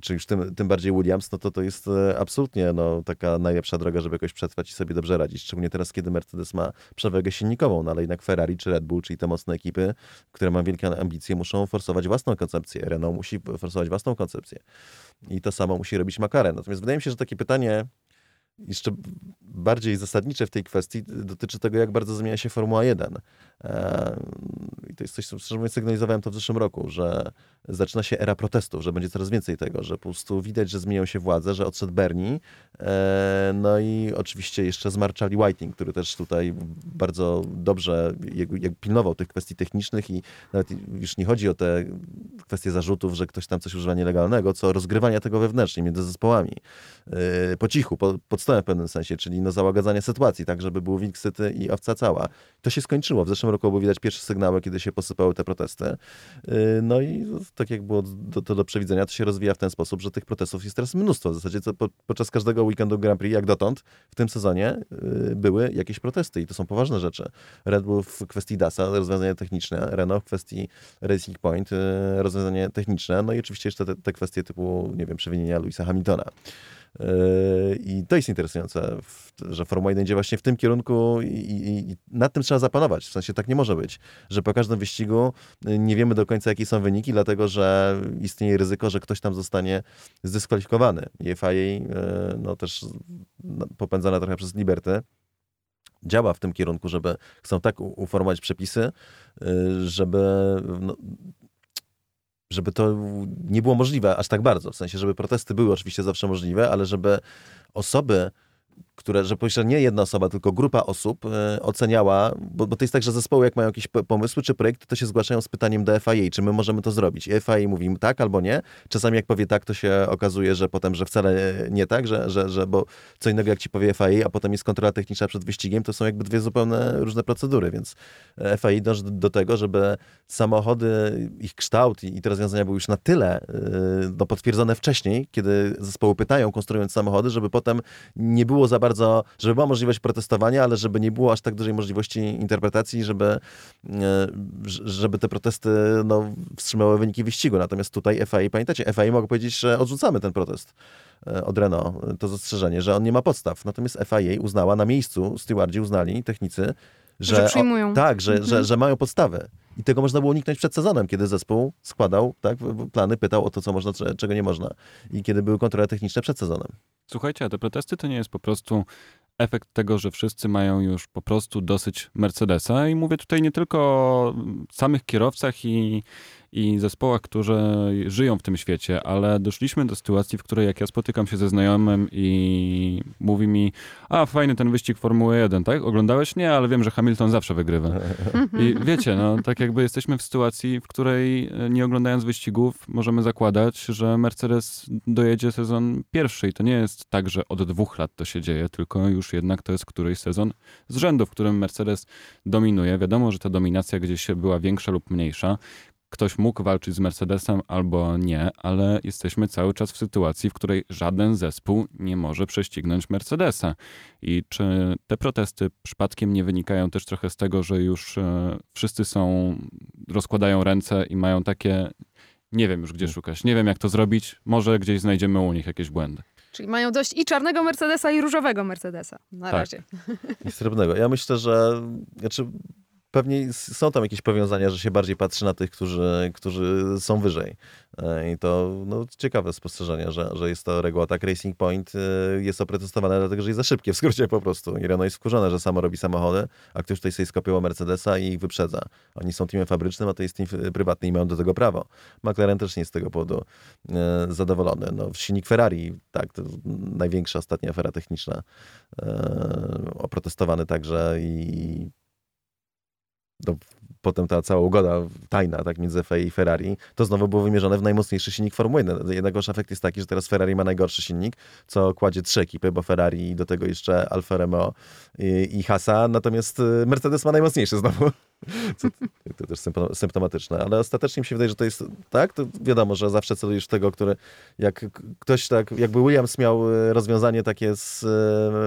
Czy już tym bardziej Williams, no to jest absolutnie taka najlepsza droga, żeby jakoś przetrwać i sobie dobrze radzić. Szczególnie teraz, kiedy Mercedes ma przewagę silnikową, no ale jednak Ferrari czy Red Bull, czyli te mocne ekipy, które mają wielkie ambicje, muszą forsować własną koncepcję. Renault musi forsować własną koncepcję. I to samo musi robić McLaren. Natomiast wydaje mi się, że takie pytanie, jeszcze bardziej zasadnicze w tej kwestii dotyczy tego, jak bardzo zmienia się Formuła 1. I to jest coś, co sygnalizowałem to w zeszłym roku, że zaczyna się era protestów, że będzie coraz więcej tego, że po prostu widać, że zmieniają się władze, że odszedł Bernie. No i oczywiście jeszcze zmarł Charlie Whiting, który też tutaj bardzo dobrze pilnował tych kwestii technicznych i nawet już nie chodzi o te kwestie zarzutów, że ktoś tam coś używa nielegalnego, co rozgrywania tego wewnętrznie między zespołami. Po cichu, pod stołem w pewnym sensie, czyli załagadzanie sytuacji, tak żeby był wilk syty i owca cała. To się skończyło. W zeszłym roku było widać pierwsze sygnały, kiedy się posypały te protesty. No i tak jak było to do przewidzenia, to się rozwija w ten sposób, że tych protestów jest teraz mnóstwo. W zasadzie podczas każdego weekendu Grand Prix, jak dotąd, w tym sezonie były jakieś protesty i to są poważne rzeczy. Red Bull w kwestii DAS-a, rozwiązania techniczne, Renault w kwestii Racing Point, rozwiązanie techniczne, no i oczywiście jeszcze te kwestie typu, nie wiem, przewinienia Lewisa Hamiltona. I to jest interesujące, że Formuła 1 idzie właśnie w tym kierunku i nad tym trzeba zapanować. W sensie tak nie może być, że po każdym wyścigu nie wiemy do końca, jakie są wyniki, dlatego że istnieje ryzyko, że ktoś tam zostanie zdyskwalifikowany. I FIA, no też popędzana trochę przez Liberty, działa w tym kierunku, żeby chcą tak uformować przepisy, żeby to nie było możliwe aż tak bardzo. W sensie, żeby protesty były oczywiście zawsze możliwe, ale żeby osoby, że nie jedna osoba, tylko grupa osób oceniała, bo to jest tak, że zespoły jak mają jakieś pomysły czy projekty, to się zgłaszają z pytaniem do FIA, czy my możemy to zrobić. I FIA mówi tak albo nie. Czasami jak powie tak, to się okazuje, że potem, że wcale nie tak, że bo co innego jak ci powie FIA, a potem jest kontrola techniczna przed wyścigiem, to są jakby dwie zupełnie różne procedury, więc FIA dąży do tego, żeby samochody, ich kształt i te rozwiązania były już na tyle potwierdzone wcześniej, kiedy zespoły pytają, konstruując samochody, żeby potem nie było za bardzo, żeby była możliwość protestowania, ale żeby nie było aż tak dużej możliwości interpretacji, żeby te protesty wstrzymały wyniki wyścigu. Natomiast tutaj FIA, pamiętacie, FIA mogą powiedzieć, że odrzucamy ten protest od Renault, to zastrzeżenie, że on nie ma podstaw. Natomiast FIA uznała na miejscu, stewardzi uznali, technicy, że przyjmują. Że mają podstawy. I tego można było uniknąć przed sezonem, kiedy zespół składał plany, pytał o to, co można, czego nie można. I kiedy były kontrole techniczne przed sezonem. Słuchajcie, a te protesty to nie jest po prostu efekt tego, że wszyscy mają już po prostu dosyć Mercedesa. I mówię tutaj nie tylko o samych kierowcach i zespołach, którzy żyją w tym świecie, ale doszliśmy do sytuacji, w której jak ja spotykam się ze znajomym i mówi mi, fajny ten wyścig Formuły 1, tak? Oglądałeś? Nie, ale wiem, że Hamilton zawsze wygrywa. I wiecie, tak jakby jesteśmy w sytuacji, w której nie oglądając wyścigów możemy zakładać, że Mercedes dojedzie sezon pierwszy. I to nie jest tak, że od 2 lat to się dzieje, tylko już jednak to jest któryś sezon z rzędu, w którym Mercedes dominuje. Wiadomo, że ta dominacja gdzieś była większa lub mniejsza. Ktoś mógł walczyć z Mercedesem albo nie, ale jesteśmy cały czas w sytuacji, w której żaden zespół nie może prześcignąć Mercedesa. I czy te protesty przypadkiem nie wynikają też trochę z tego, że już wszyscy rozkładają ręce i mają takie, nie wiem już gdzie szukać, nie wiem jak to zrobić, może gdzieś znajdziemy u nich jakieś błędy. Czyli mają dość i czarnego Mercedesa, i różowego Mercedesa na razie. I srebrnego. Ja myślę, że... Pewnie są tam jakieś powiązania, że się bardziej patrzy na tych, którzy są wyżej. I to ciekawe spostrzeżenie, że jest to reguła. Tak, Racing Point jest oprotestowane dlatego, że jest za szybkie, w skrócie po prostu. I Renault jest wkurzone, że samo robi samochody, a ktoś tutaj sobie skopiował Mercedesa i ich wyprzedza. Oni są teamem fabrycznym, a to jest team prywatny i mają do tego prawo. McLaren też nie jest z tego powodu zadowolony. Silnik Ferrari, tak, to największa ostatnia afera techniczna. Oprotestowany także i potem ta cała ugoda tajna tak między FIA i Ferrari, to znowu było wymierzone w najmocniejszy silnik Formuły 1. Jednakoż efekt jest taki, że teraz Ferrari ma najgorszy silnik, co kładzie 3 ekipy, bo Ferrari i do tego jeszcze Alfa Romeo i Haasa, natomiast Mercedes ma najmocniejszy znowu. To też symptomatyczne, ale ostatecznie mi się wydaje, że to jest tak, to wiadomo, że zawsze celujesz w tego, który jak ktoś tak, jakby Williams miał rozwiązanie takie z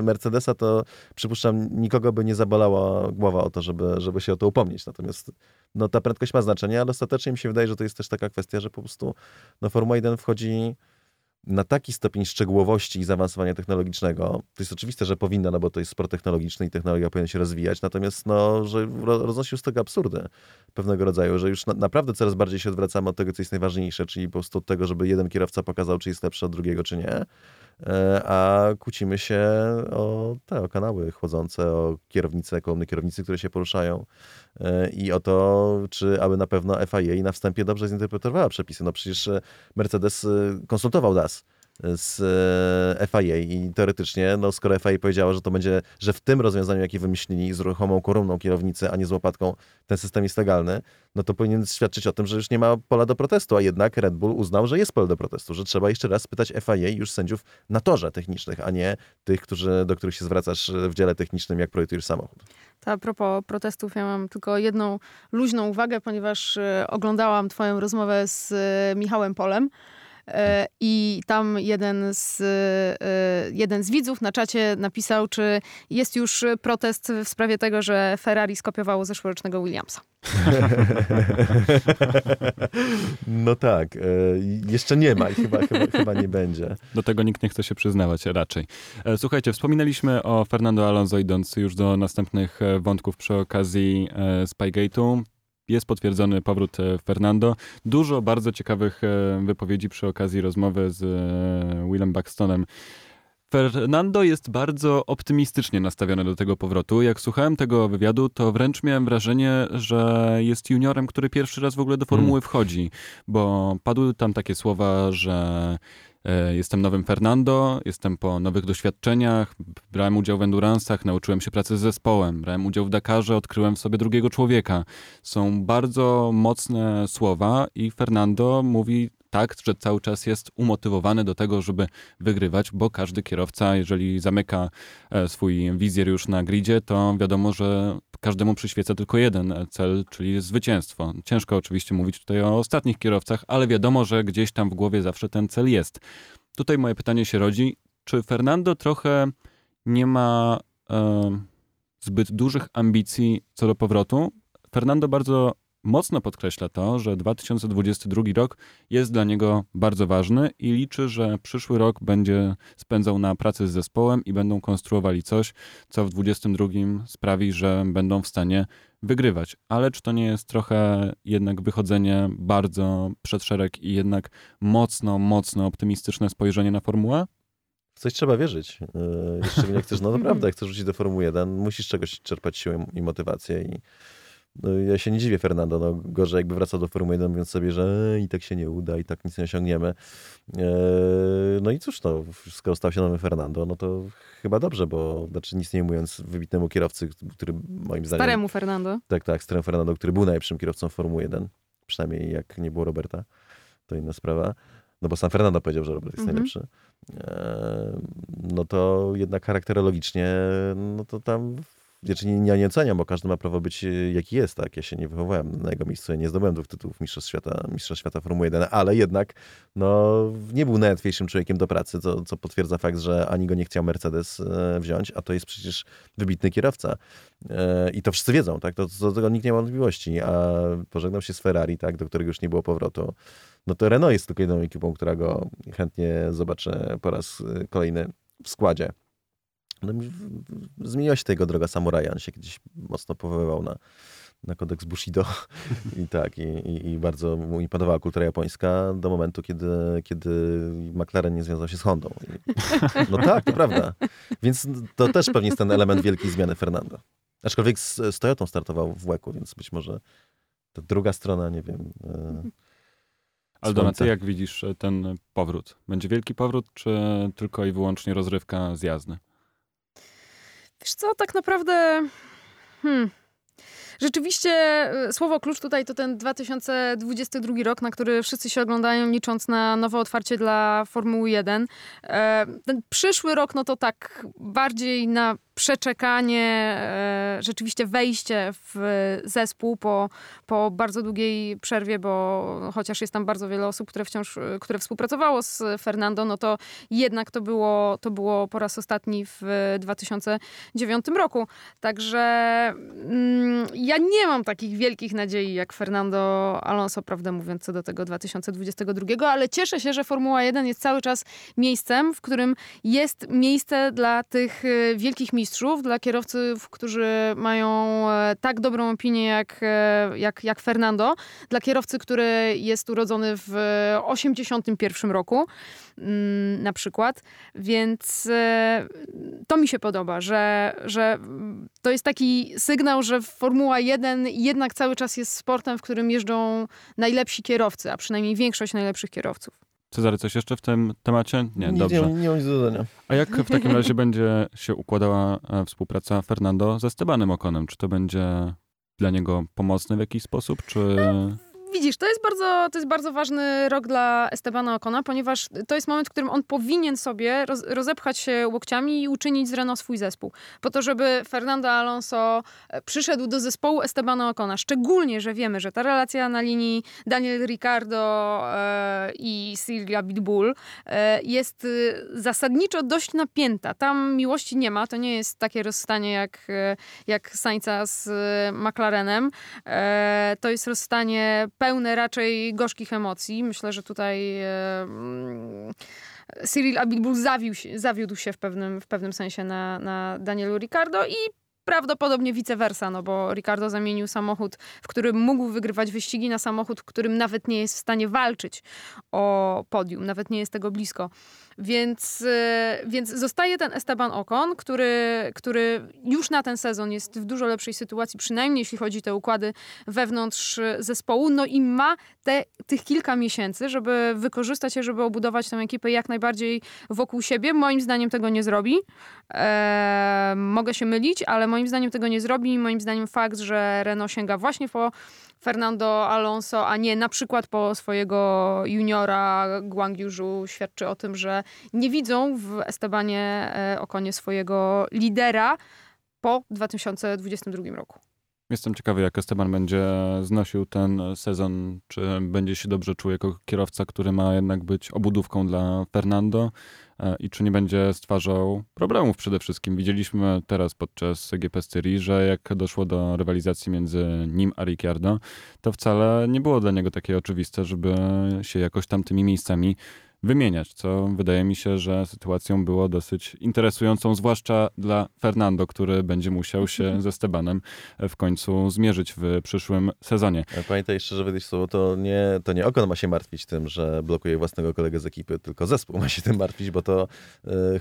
Mercedesa, to przypuszczam, nikogo by nie zabolała głowa o to, żeby się o to upomnieć. Natomiast ta prędkość ma znaczenie, ale ostatecznie mi się wydaje, że to jest też taka kwestia, że po prostu Formuła 1 wchodzi na taki stopień szczegółowości i zaawansowania technologicznego, to jest oczywiste, że powinna, bo to jest sport technologiczny i technologia powinna się rozwijać, natomiast że roznosił z tego absurdy pewnego rodzaju, że już naprawdę coraz bardziej się odwracamy od tego, co jest najważniejsze, czyli po prostu od tego, żeby jeden kierowca pokazał, czy jest lepszy od drugiego, czy nie, a kłócimy się o kanały chłodzące, o kierownice, kolumny kierownicy, które się poruszają i o to, czy aby na pewno FIA na wstępie dobrze zinterpretowała przepisy. No przecież Mercedes konsultował DAS z FIA i teoretycznie, no skoro FIA powiedziała, że to będzie, że w tym rozwiązaniu, jakie wymyślili z ruchomą kolumną kierownicy, a nie z łopatką, ten system jest legalny, no to powinien świadczyć o tym, że już nie ma pola do protestu, a jednak Red Bull uznał, że jest pole do protestu, że trzeba jeszcze raz spytać FIA już sędziów na torze technicznych, a nie tych, do których się zwracasz w dziale technicznym, jak projektujesz samochód. To a propos protestów, ja mam tylko jedną luźną uwagę, ponieważ oglądałam twoją rozmowę z Michałem Polem, i tam jeden z widzów na czacie napisał, czy jest już protest w sprawie tego, że Ferrari skopiowało zeszłorocznego Williamsa. No tak, jeszcze nie ma i chyba nie będzie. Do tego nikt nie chce się przyznawać raczej. Słuchajcie, wspominaliśmy o Fernando Alonso, idąc już do następnych wątków przy okazji Spygate'u. Jest potwierdzony powrót Fernando. Dużo bardzo ciekawych wypowiedzi przy okazji rozmowy z Willem Buxtonem. Fernando jest bardzo optymistycznie nastawiony do tego powrotu. Jak słuchałem tego wywiadu, to wręcz miałem wrażenie, że jest juniorem, który pierwszy raz w ogóle do formuły wchodzi, bo padły tam takie słowa, że jestem nowym Fernando, jestem po nowych doświadczeniach, brałem udział w endurance'ach, nauczyłem się pracy z zespołem, brałem udział w Dakarze, odkryłem w sobie drugiego człowieka. Są bardzo mocne słowa i Fernando mówi tak, że cały czas jest umotywowany do tego, żeby wygrywać, bo każdy kierowca, jeżeli zamyka swój wizjer już na gridzie, to wiadomo, że każdemu przyświeca tylko jeden cel, czyli zwycięstwo. Ciężko oczywiście mówić tutaj o ostatnich kierowcach, ale wiadomo, że gdzieś tam w głowie zawsze ten cel jest. Tutaj moje pytanie się rodzi, czy Fernando trochę nie ma zbyt dużych ambicji co do powrotu? Fernando bardzo mocno podkreśla to, że 2022 rok jest dla niego bardzo ważny i liczy, że przyszły rok będzie spędzał na pracy z zespołem i będą konstruowali coś, co w 2022 sprawi, że będą w stanie wygrywać. Ale czy to nie jest trochę jednak wychodzenie bardzo przed szereg i jednak mocno optymistyczne spojrzenie na formułę? W coś trzeba wierzyć. Jeszcze jak chcesz, no naprawdę, jak chcesz wrócić do Formuły 1, musisz czegoś czerpać siłę i motywację i no, ja się nie dziwię Fernando, no, gorzej jakby wracał do Formuły 1 mówiąc sobie, że i tak się nie uda, i tak nic nie osiągniemy. No i cóż, no, skoro stał się nowym Fernando, no to chyba dobrze, bo znaczy nic nie mówiąc wybitnemu kierowcy, który moim zdaniem... Staremu Fernando. Tak, staremu Fernando, który był najlepszym kierowcą Formuły 1, przynajmniej jak nie było Roberta, to inna sprawa. No bo sam Fernando powiedział, że Robert jest najlepszy. No to jednak charakterologicznie, no to tam... Znaczy nie oceniam, bo każdy ma prawo być jaki jest, tak? Ja się nie wychowałem na jego miejscu, ja nie zdobyłem 2 tytułów Mistrza Świata Formuły 1, ale jednak no, nie był najłatwiejszym człowiekiem do pracy, co potwierdza fakt, że ani go nie chciał Mercedes wziąć, a to jest przecież wybitny kierowca. I to wszyscy wiedzą, tak? Do tego nikt nie ma wątpliwości, a pożegnał się z Ferrari, tak? Do którego już nie było powrotu. No to Renault jest tylko jedną ekipą, która go chętnie zobaczę po raz kolejny w składzie. No, zmieniła się ta jego droga samuraja, on się kiedyś mocno powoływał na kodeks Bushido i bardzo mu nie podobała kultura japońska do momentu, kiedy McLaren nie związał się z Hondą. No tak, to prawda. Więc to też pewnie jest ten element wielkiej zmiany Fernando. Aczkolwiek z Toyotą startował w łeku, więc być może ta druga strona, nie wiem... Aldona, ty jak widzisz ten powrót? Będzie wielki powrót, czy tylko i wyłącznie rozrywka z jazdy? Wiesz co, tak naprawdę... Rzeczywiście słowo klucz tutaj to ten 2022 rok, na który wszyscy się oglądają, licząc na nowe otwarcie dla Formuły 1. Ten przyszły rok, no to tak bardziej na przeczekanie, rzeczywiście wejście w zespół po bardzo długiej przerwie, bo chociaż jest tam bardzo wiele osób, które współpracowało z Fernando, no to jednak to było po raz ostatni w 2009 roku. Także ja nie mam takich wielkich nadziei jak Fernando Alonso, prawdę mówiąc, co do tego 2022, ale cieszę się, że Formuła 1 jest cały czas miejscem, w którym jest miejsce dla tych wielkich mistrzów, dla kierowców, którzy mają tak dobrą opinię jak Fernando, dla kierowcy, który jest urodzony w 1981 roku. na przykład, więc to mi się podoba, że to jest taki sygnał, że Formuła 1 jednak cały czas jest sportem, w którym jeżdżą najlepsi kierowcy, a przynajmniej większość najlepszych kierowców. Cezary, coś jeszcze w tym temacie? Nie, dobrze. Nie mam nic do dodania. A jak w takim razie będzie się układała współpraca Fernando ze Estebanem Oconem? Czy to będzie dla niego pomocny w jakiś sposób, czy... Widzisz, to jest bardzo ważny rok dla Estebana Ocona, ponieważ to jest moment, w którym on powinien sobie rozepchać się łokciami i uczynić z Renault swój zespół. Po to, żeby Fernando Alonso przyszedł do zespołu Estebana Ocona. Szczególnie, że wiemy, że ta relacja na linii Daniel Ricciardo i Sergio Pitbull jest zasadniczo dość napięta. Tam miłości nie ma, to nie jest takie rozstanie jak Sainza z McLarenem. To jest rozstanie pełne raczej gorzkich emocji. Myślę, że tutaj Cyril Abitbol zawiódł się w pewnym sensie na Danielu Ricciardo i prawdopodobnie vice versa, no bo Ricciardo zamienił samochód, w którym mógł wygrywać wyścigi, na samochód, w którym nawet nie jest w stanie walczyć o podium, nawet nie jest tego blisko. Więc zostaje ten Esteban Ocon, który już na ten sezon jest w dużo lepszej sytuacji, przynajmniej jeśli chodzi o te układy wewnątrz zespołu, no i ma tych kilka miesięcy, żeby wykorzystać je, żeby obudować tę ekipę jak najbardziej wokół siebie. Moim zdaniem tego nie zrobi. Mogę się mylić, ale moim zdaniem tego nie zrobi. Moim zdaniem fakt, że Renault sięga właśnie po Fernando Alonso, a nie na przykład po swojego juniora Guangiużu, świadczy o tym, że nie widzą w Estebanie Oconie swojego lidera po 2022 roku. Jestem ciekawy, jak Esteban będzie znosił ten sezon, czy będzie się dobrze czuł jako kierowca, który ma jednak być obudówką dla Fernando i czy nie będzie stwarzał problemów przede wszystkim. Widzieliśmy teraz podczas GP Styrii, że jak doszło do rywalizacji między nim a Ricciardo, to wcale nie było dla niego takie oczywiste, żeby się jakoś tam tymi miejscami wymieniać, co wydaje mi się, że sytuacją było dosyć interesującą, zwłaszcza dla Fernando, który będzie musiał się ze Estebanem w końcu zmierzyć w przyszłym sezonie. Pamiętaj jeszcze, że wyjść słowo, to nie Ocon ma się martwić tym, że blokuje własnego kolegę z ekipy, tylko zespół ma się tym martwić, bo to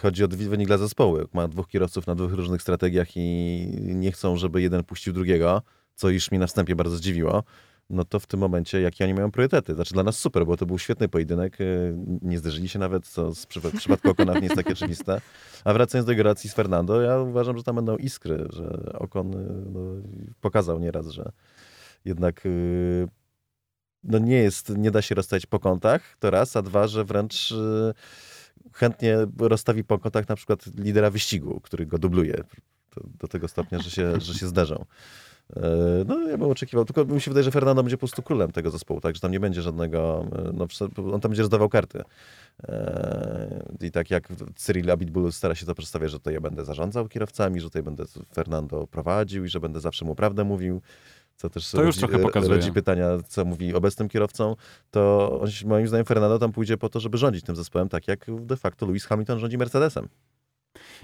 chodzi o wynik dla zespołu. Ma dwóch kierowców na dwóch różnych strategiach i nie chcą, żeby jeden puścił drugiego, co już mnie na wstępie bardzo zdziwiło. No to w tym momencie, jakie oni mają priorytety. Znaczy dla nas super, bo to był świetny pojedynek. Nie zderzyli się nawet, co w przypadku Ocona nie jest takie oczywiste. A wracając do relacji z Fernando, ja uważam, że tam będą iskry, że Ocon pokazał nieraz, że jednak nie da się rozstawić po kątach, to raz, a dwa, że wręcz chętnie rozstawi po kątach na przykład lidera wyścigu, który go dubluje do tego stopnia, że się zderzą. No ja bym oczekiwał, tylko mi się wydaje, że Fernando będzie po prostu królem tego zespołu, tak, że tam nie będzie żadnego, no on tam będzie rozdawał karty. I tak jak Cyril Abitbol stara się to przedstawiać, że to ja będę zarządzał kierowcami, że tutaj będę Fernando prowadził i że będę zawsze mu prawdę mówił, co też to już trochę pokazuje. Rodzi pytania, co mówi obecnym kierowcą, to moim zdaniem Fernando tam pójdzie po to, żeby rządzić tym zespołem, tak jak de facto Lewis Hamilton rządzi Mercedesem.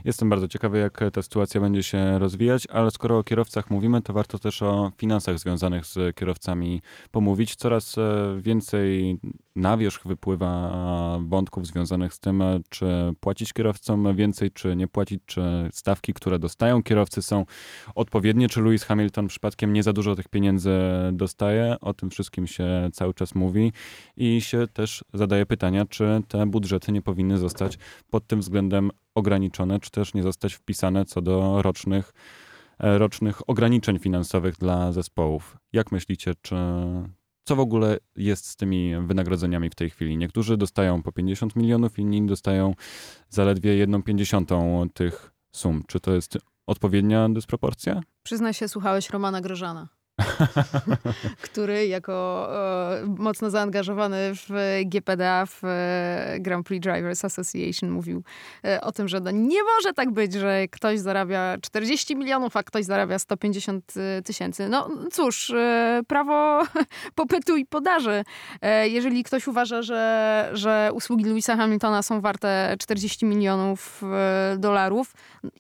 Jestem bardzo ciekawy, jak ta sytuacja będzie się rozwijać, ale skoro o kierowcach mówimy, to warto też o finansach związanych z kierowcami pomówić. Coraz więcej na wierzch wypływa wątków związanych z tym, czy płacić kierowcom więcej, czy nie płacić, czy stawki, które dostają kierowcy, są odpowiednie, czy Lewis Hamilton przypadkiem nie za dużo tych pieniędzy dostaje. O tym wszystkim się cały czas mówi i się też zadaje pytania, czy te budżety nie powinny zostać pod tym względem ograniczone, czy też nie zostać wpisane co do rocznych ograniczeń finansowych dla zespołów. Jak myślicie, co w ogóle jest z tymi wynagrodzeniami w tej chwili? Niektórzy dostają po 50 milionów, inni dostają zaledwie 1,50 tych sum. Czy to jest odpowiednia dysproporcja? Przyznaj się, słuchałeś Romana Grożana, który jako mocno zaangażowany w GPDA, w Grand Prix Drivers Association, mówił o tym, że nie może tak być, że ktoś zarabia 40 milionów, a ktoś zarabia 150 tysięcy. No cóż, prawo popytu i podaży. Jeżeli ktoś uważa, że usługi Lewisa Hamiltona są warte 40 milionów dolarów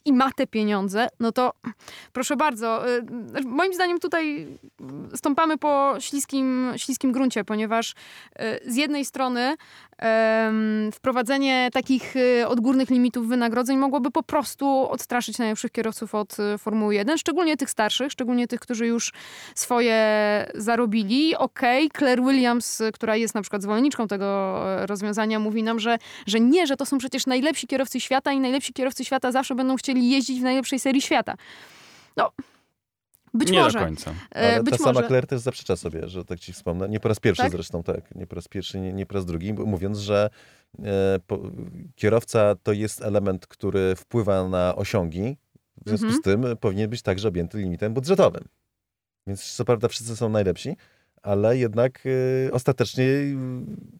i ma te pieniądze, no to proszę bardzo. Moim zdaniem tutaj stąpamy po śliskim gruncie, ponieważ z jednej strony wprowadzenie takich odgórnych limitów wynagrodzeń mogłoby po prostu odstraszyć najlepszych kierowców od Formuły 1, szczególnie tych starszych, szczególnie tych, którzy już swoje zarobili. Okej, Claire Williams, która jest na przykład zwolenniczką tego rozwiązania, mówi nam, że to są przecież najlepsi kierowcy świata i najlepsi kierowcy świata zawsze będą chcieli jeździć w najlepszej serii świata. No, być nie może. Nie do końca. Ale być ta może. Sama Claire też zaprzecza sobie, że tak ci wspomnę. Nie po raz pierwszy tak? Zresztą, tak. Nie po raz pierwszy, nie po raz drugi. Mówiąc, że kierowca to jest element, który wpływa na osiągi. W związku z tym powinien być także objęty limitem budżetowym. Więc co prawda wszyscy są najlepsi, ale jednak ostatecznie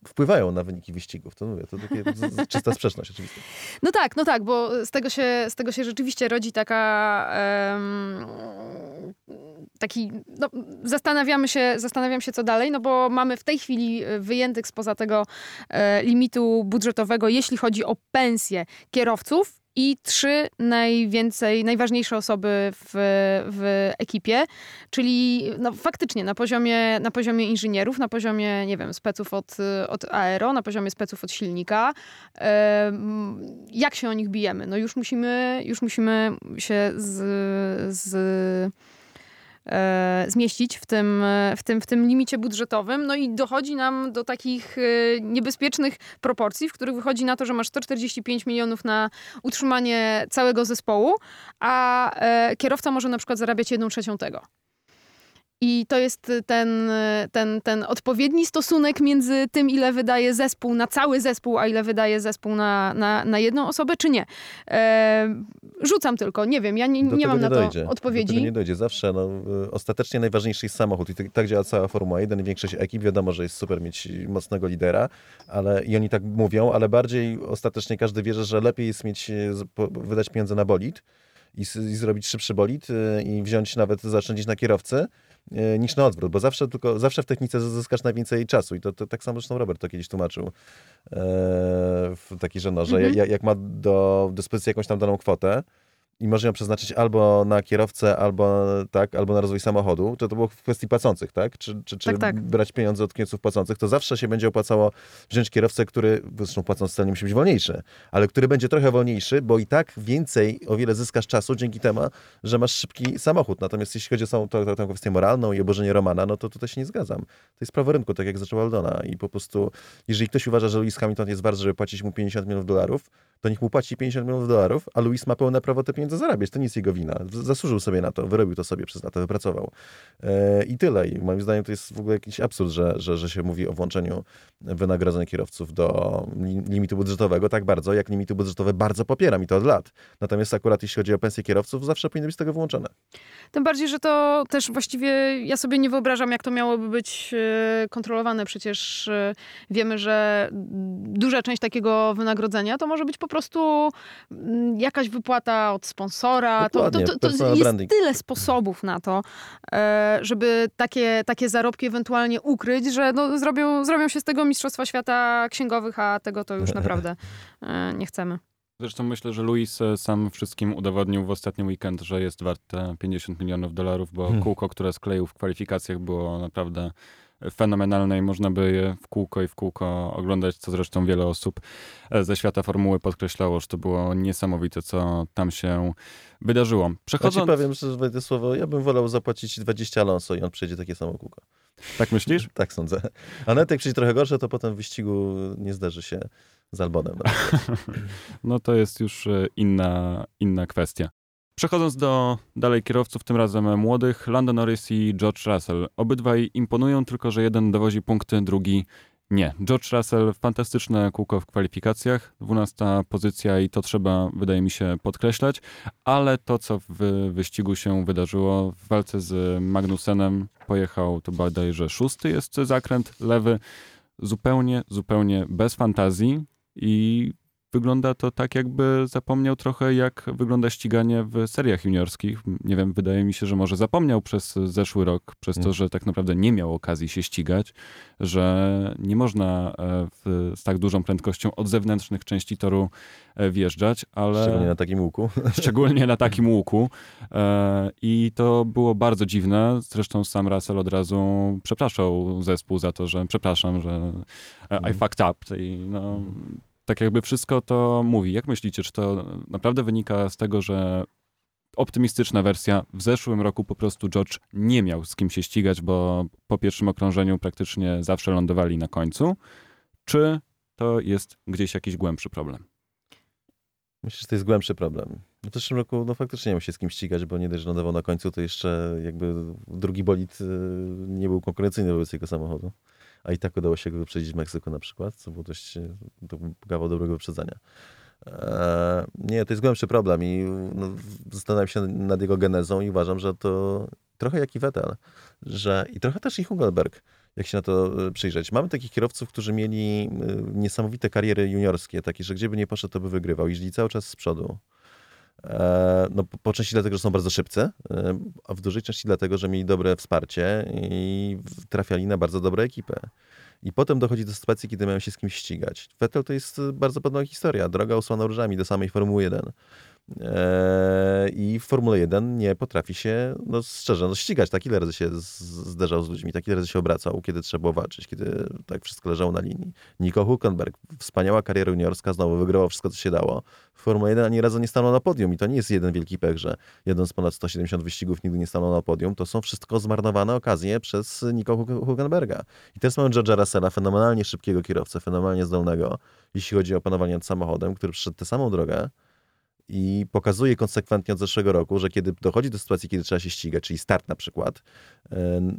wpływają na wyniki wyścigów. To mówię, to taka czysta sprzeczność oczywiście. No tak, bo z tego się rzeczywiście rodzi zastanawiam się co dalej, no bo mamy w tej chwili wyjętych spoza tego limitu budżetowego, jeśli chodzi o pensje kierowców, i trzy najważniejsze osoby w ekipie, czyli no, faktycznie na poziomie inżynierów, na poziomie, nie wiem, speców od aero, na poziomie speców od silnika. Jak się o nich bijemy? No już musimy się zmieścić w tym limicie budżetowym. No i dochodzi nam do takich niebezpiecznych proporcji, w których wychodzi na to, że masz 145 milionów na utrzymanie całego zespołu, a kierowca może na przykład zarabiać 1/3 tego. I to jest ten odpowiedni stosunek między tym, ile wydaje zespół na cały zespół, a ile wydaje zespół na jedną osobę, czy nie. Rzucam tylko, nie wiem, ja nie mam na to odpowiedzi. Do tego nie dojdzie zawsze. No, ostatecznie najważniejszy jest samochód i tak działa cała Formuła 1 i większość ekip. Wiadomo, że jest super mieć mocnego lidera, ale i oni tak mówią, ale bardziej ostatecznie każdy wierzy, że lepiej jest wydać pieniądze na bolid i zrobić szybszy bolid i wziąć nawet, zaoszczędzić na kierowcy, niż na odwrót, bo zawsze w technice zyskasz najwięcej czasu i to tak samo zresztą Robert to kiedyś tłumaczył w takiej, że jak ma do dyspozycji jakąś tam daną kwotę i może ją przeznaczyć albo na kierowcę, albo na rozwój samochodu, to było w kwestii płacących, tak? Czy brać pieniądze od kierowców płacących, to zawsze się będzie opłacało wziąć kierowcę, który, zresztą płacąc wcale nie musi być wolniejszy, ale który będzie trochę wolniejszy, bo i tak więcej, o wiele zyskasz czasu dzięki temu, że masz szybki samochód. Natomiast jeśli chodzi o tą kwestię moralną i oburzenie Romana, no to tutaj się nie zgadzam. To jest prawo rynku, tak jak zaczęła Aldona i po prostu, jeżeli ktoś uważa, że Lewis Hamilton jest wart, żeby płacić mu $50 milionów, to niech mu płaci $50 milionów, a Lewis ma pełne prawo te pieniądze zarabiać. To nie jest jego wina. Zasłużył sobie na to, wyrobił to sobie przez lata, wypracował. I tyle. I moim zdaniem to jest w ogóle jakiś absurd, że się mówi o włączeniu wynagrodzeń kierowców do limitu budżetowego tak bardzo, jak limity budżetowe bardzo popieram i to od lat. Natomiast akurat jeśli chodzi o pensję kierowców, zawsze powinno być z tego wyłączone. Tym bardziej, że to też właściwie ja sobie nie wyobrażam, jak to miałoby być kontrolowane. Przecież wiemy, że duża część takiego wynagrodzenia to może być po prostu jakaś wypłata od sponsora. To jest tyle sposobów na to, żeby takie zarobki ewentualnie ukryć, że no zrobią się z tego mistrzostwa świata księgowych, a tego to już naprawdę nie chcemy. Zresztą myślę, że Lewis sam wszystkim udowodnił w ostatni weekend, że jest wart $50 milionów, bo kółko, które skleił w kwalifikacjach, było naprawdę fenomenalne i można by je w kółko oglądać, co zresztą wiele osób ze świata formuły podkreślało, że to było niesamowite, co tam się wydarzyło. Ja ci powiem, że wejdę słowo, ja bym wolał zapłacić 20 Alonso i on przejdzie takie samo kółko. Tak myślisz? Tak sądzę. A nawet jak przyjdzie trochę gorsze, to potem w wyścigu nie zdarzy się z Albonem. No to jest już inna kwestia. Przechodząc do dalej kierowców, tym razem młodych, Lando Norris i George Russell. Obydwaj imponują, tylko że jeden dowozi punkty, drugi nie. George Russell, fantastyczne kółko w kwalifikacjach, 12. pozycja i to trzeba, wydaje mi się, podkreślać, ale to, co w wyścigu się wydarzyło, w walce z Magnussenem pojechał, to bodajże 6. jest zakręt lewy, zupełnie bez fantazji i wygląda to tak, jakby zapomniał trochę, jak wygląda ściganie w seriach juniorskich. Nie wiem, wydaje mi się, że może zapomniał przez zeszły rok, przez to, że tak naprawdę nie miał okazji się ścigać, że nie można z tak dużą prędkością od zewnętrznych części toru wjeżdżać, ale... Szczególnie na takim łuku. Szczególnie na takim łuku. I to było bardzo dziwne. Zresztą sam Russell od razu przepraszał zespół za to, że przepraszam, że I fucked up. I no... Tak jakby wszystko to mówi. Jak myślicie, czy to naprawdę wynika z tego, że optymistyczna wersja, w zeszłym roku po prostu George nie miał z kim się ścigać, bo po pierwszym okrążeniu praktycznie zawsze lądowali na końcu? Czy to jest gdzieś jakiś głębszy problem? Myślę, że to jest głębszy problem. W zeszłym roku no, faktycznie nie miał się z kim ścigać, bo nie dość, że lądował na końcu, to jeszcze jakby drugi bolid nie był konkurencyjny wobec jego samochodu. A i tak udało się go wyprzedzić w Meksyku na przykład, co było dość kawał dobrego wyprzedzania. Nie, to jest głębszy problem i no, zastanawiam się nad jego genezą i uważam, że to trochę jak i Vettel, że i trochę też i Hülkenberg, jak się na to przyjrzeć. Mamy takich kierowców, którzy mieli niesamowite kariery juniorskie, takie, że gdzie by nie poszedł, to by wygrywał. Jeździli cały czas z przodu. No, po części dlatego, że są bardzo szybcy, a w dużej części dlatego, że mieli dobre wsparcie i trafiali na bardzo dobre ekipy. I potem dochodzi do sytuacji, kiedy mają się z kimś ścigać. Vettel to jest bardzo podobna historia. Droga usłana różami do samej Formuły 1. I w Formule 1 nie potrafi się, no szczerze, no ścigać. Tak ile razy się zderzał z ludźmi, tak ile razy się obracał, kiedy trzeba było walczyć, kiedy tak wszystko leżało na linii. Nico Hülkenberg, wspaniała kariera juniorska, znowu wygrywał wszystko, co się dało. W Formule 1 ani razu nie stanął na podium i to nie jest jeden wielki pech, że jeden z ponad 170 wyścigów nigdy nie stanął na podium. To są wszystko zmarnowane okazje przez Nico Hülkenberga. I teraz mamy George'a Russella, fenomenalnie szybkiego kierowcę, fenomenalnie zdolnego, jeśli chodzi o panowanie nad samochodem, który przyszedł tę samą drogę. I pokazuje konsekwentnie od zeszłego roku, że kiedy dochodzi do sytuacji, kiedy trzeba się ścigać, czyli start na przykład,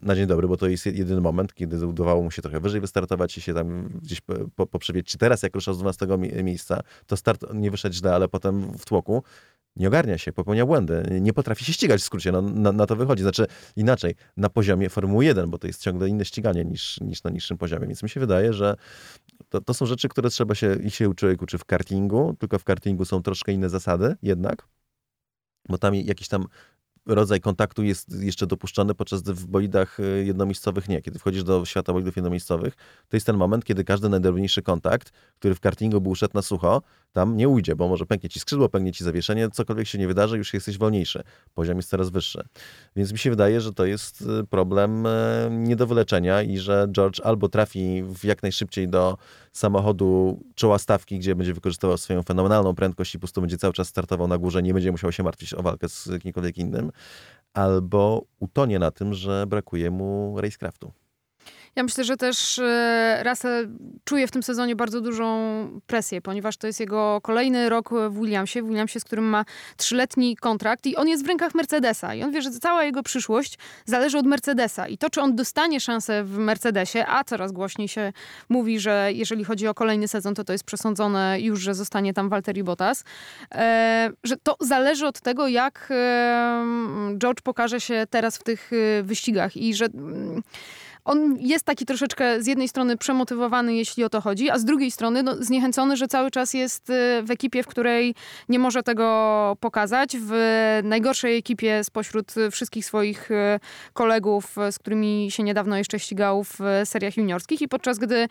na dzień dobry, bo to jest jedyny moment, kiedy udawało mu się trochę wyżej wystartować i się tam gdzieś poprzewieźć. Czy teraz, jak ruszał z 12 miejsca, to start nie wyszedł źle, ale potem w tłoku nie ogarnia się, popełnia błędy, nie potrafi się ścigać w skrócie, no, na to wychodzi. Znaczy inaczej, na poziomie Formuły 1, bo to jest ciągle inne ściganie niż na niższym poziomie, więc mi się wydaje, że to są rzeczy, które trzeba się człowiek uczy w kartingu, tylko w kartingu są troszkę inne zasady jednak, bo tam jakiś tam rodzaj kontaktu jest jeszcze dopuszczony, podczas gdy w bolidach jednomiejscowych nie. Kiedy wchodzisz do świata bolidów jednomiejscowych, to jest ten moment, kiedy każdy najdrobniejszy kontakt, który w kartingu był szedł na sucho, tam nie ujdzie, bo może pęknie ci skrzydło, pęknie ci zawieszenie, cokolwiek się nie wydarzy, już jesteś wolniejszy. Poziom jest coraz wyższy. Więc mi się wydaje, że to jest problem nie do wyleczenia i że George albo trafi jak najszybciej do samochodu czoła stawki, gdzie będzie wykorzystywał swoją fenomenalną prędkość i po prostu będzie cały czas startował na górze, nie będzie musiał się martwić o walkę z kimkolwiek innym, albo utonie na tym, że brakuje mu racecraftu. Ja myślę, że też Russell czuje w tym sezonie bardzo dużą presję, ponieważ to jest jego kolejny rok w Williamsie, z którym ma 3-letni kontrakt i on jest w rękach Mercedesa. I on wie, że cała jego przyszłość zależy od Mercedesa. I to, czy on dostanie szansę w Mercedesie, a coraz głośniej się mówi, że jeżeli chodzi o kolejny sezon, to jest przesądzone już, że zostanie tam Valtteri Bottas, że to zależy od tego, jak George pokaże się teraz w tych wyścigach i że... On jest taki troszeczkę z jednej strony przemotywowany, jeśli o to chodzi, a z drugiej strony no, zniechęcony, że cały czas jest w ekipie, w której nie może tego pokazać. W najgorszej ekipie spośród wszystkich swoich kolegów, z którymi się niedawno jeszcze ścigał w seriach juniorskich i podczas gdy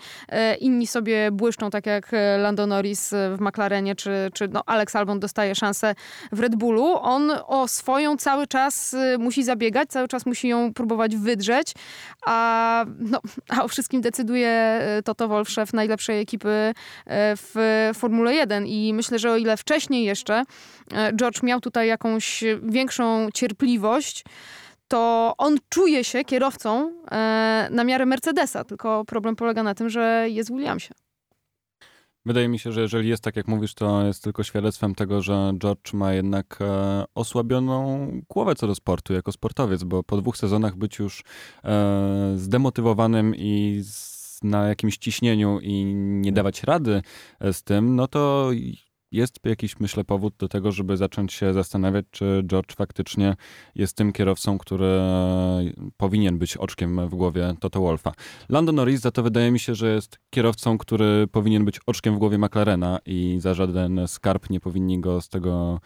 inni sobie błyszczą, tak jak Lando Norris w McLarenie, czy no, Alex Albon dostaje szansę w Red Bullu, on o swoją cały czas musi zabiegać, cały czas musi ją próbować wydrzeć, a o wszystkim decyduje Toto Wolff, szef najlepszej ekipy w Formule 1. I myślę, że o ile wcześniej jeszcze George miał tutaj jakąś większą cierpliwość, to on czuje się kierowcą na miarę Mercedesa. Tylko problem polega na tym, że jest w Williamsie. Wydaje mi się, że jeżeli jest tak, jak mówisz, to jest tylko świadectwem tego, że George ma jednak osłabioną głowę co do sportu jako sportowiec, bo po 2 sezonach być już zdemotywowanym i na jakimś ciśnieniu i nie dawać rady z tym, no to jest jakiś, myślę, powód do tego, żeby zacząć się zastanawiać, czy George faktycznie jest tym kierowcą, który powinien być oczkiem w głowie Toto Wolffa. Lando Norris za to wydaje mi się, że jest kierowcą, który powinien być oczkiem w głowie McLarena i za żaden skarb nie powinni go z tego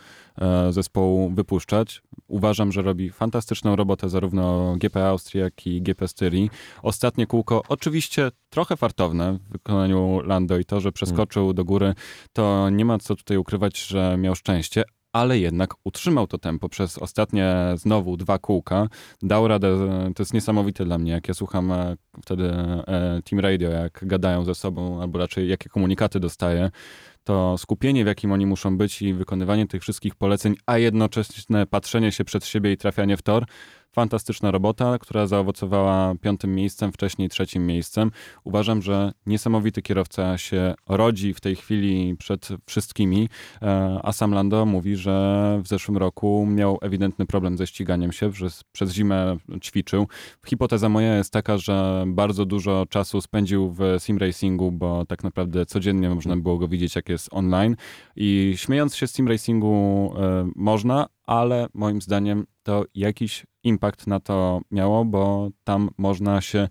zespołu wypuszczać. Uważam, że robi fantastyczną robotę zarówno GP Austrii, jak i GP Styrii. Ostatnie kółko oczywiście trochę fartowne w wykonaniu Lando i to, że przeskoczył do góry, to nie ma co tutaj ukrywać, że miał szczęście, ale jednak utrzymał to tempo przez ostatnie znowu 2 kółka. Dał radę, to jest niesamowite dla mnie, jak ja słucham wtedy Team Radio, jak gadają ze sobą, albo raczej jakie komunikaty dostaję, to skupienie, w jakim oni muszą być i wykonywanie tych wszystkich poleceń, a jednocześnie patrzenie się przed siebie i trafianie w tor. Fantastyczna robota, która zaowocowała 5. miejscem, wcześniej 3. miejscem. Uważam, że niesamowity kierowca się rodzi w tej chwili przed wszystkimi, a sam Lando mówi, że w zeszłym roku miał ewidentny problem ze ściganiem się, że przez zimę ćwiczył. Hipoteza moja jest taka, że bardzo dużo czasu spędził w sim racingu, bo tak naprawdę codziennie można było go widzieć, jak jest online. I śmiejąc się z sim racingu można, ale moim zdaniem to jakiś impact na to miało, bo tam można się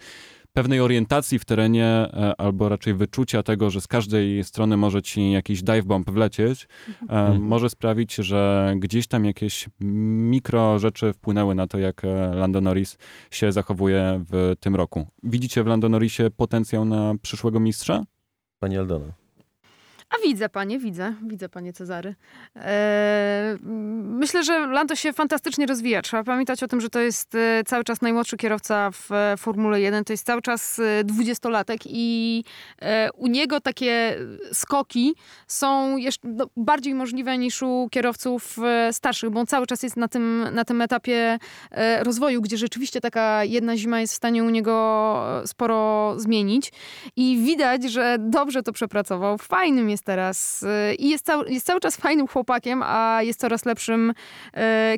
pewnej orientacji w terenie, albo raczej wyczucia tego, że z każdej strony może ci jakiś dive bomb wlecieć, może sprawić, że gdzieś tam jakieś mikro rzeczy wpłynęły na to, jak Lando Norris się zachowuje w tym roku. Widzicie w Lando Norrisie potencjał na przyszłego mistrza? Pani Aldona. A widzę panie Cezary. Myślę, że Lando się fantastycznie rozwija. Trzeba pamiętać o tym, że to jest cały czas najmłodszy kierowca w Formule 1. To jest cały czas 20-latek i u niego takie skoki są jeszcze bardziej możliwe niż u kierowców starszych, bo on cały czas jest na tym etapie rozwoju, gdzie rzeczywiście taka jedna zima jest w stanie u niego sporo zmienić. I widać, że dobrze to przepracował. Fajnym jest teraz i jest cały czas fajnym chłopakiem, a jest coraz lepszym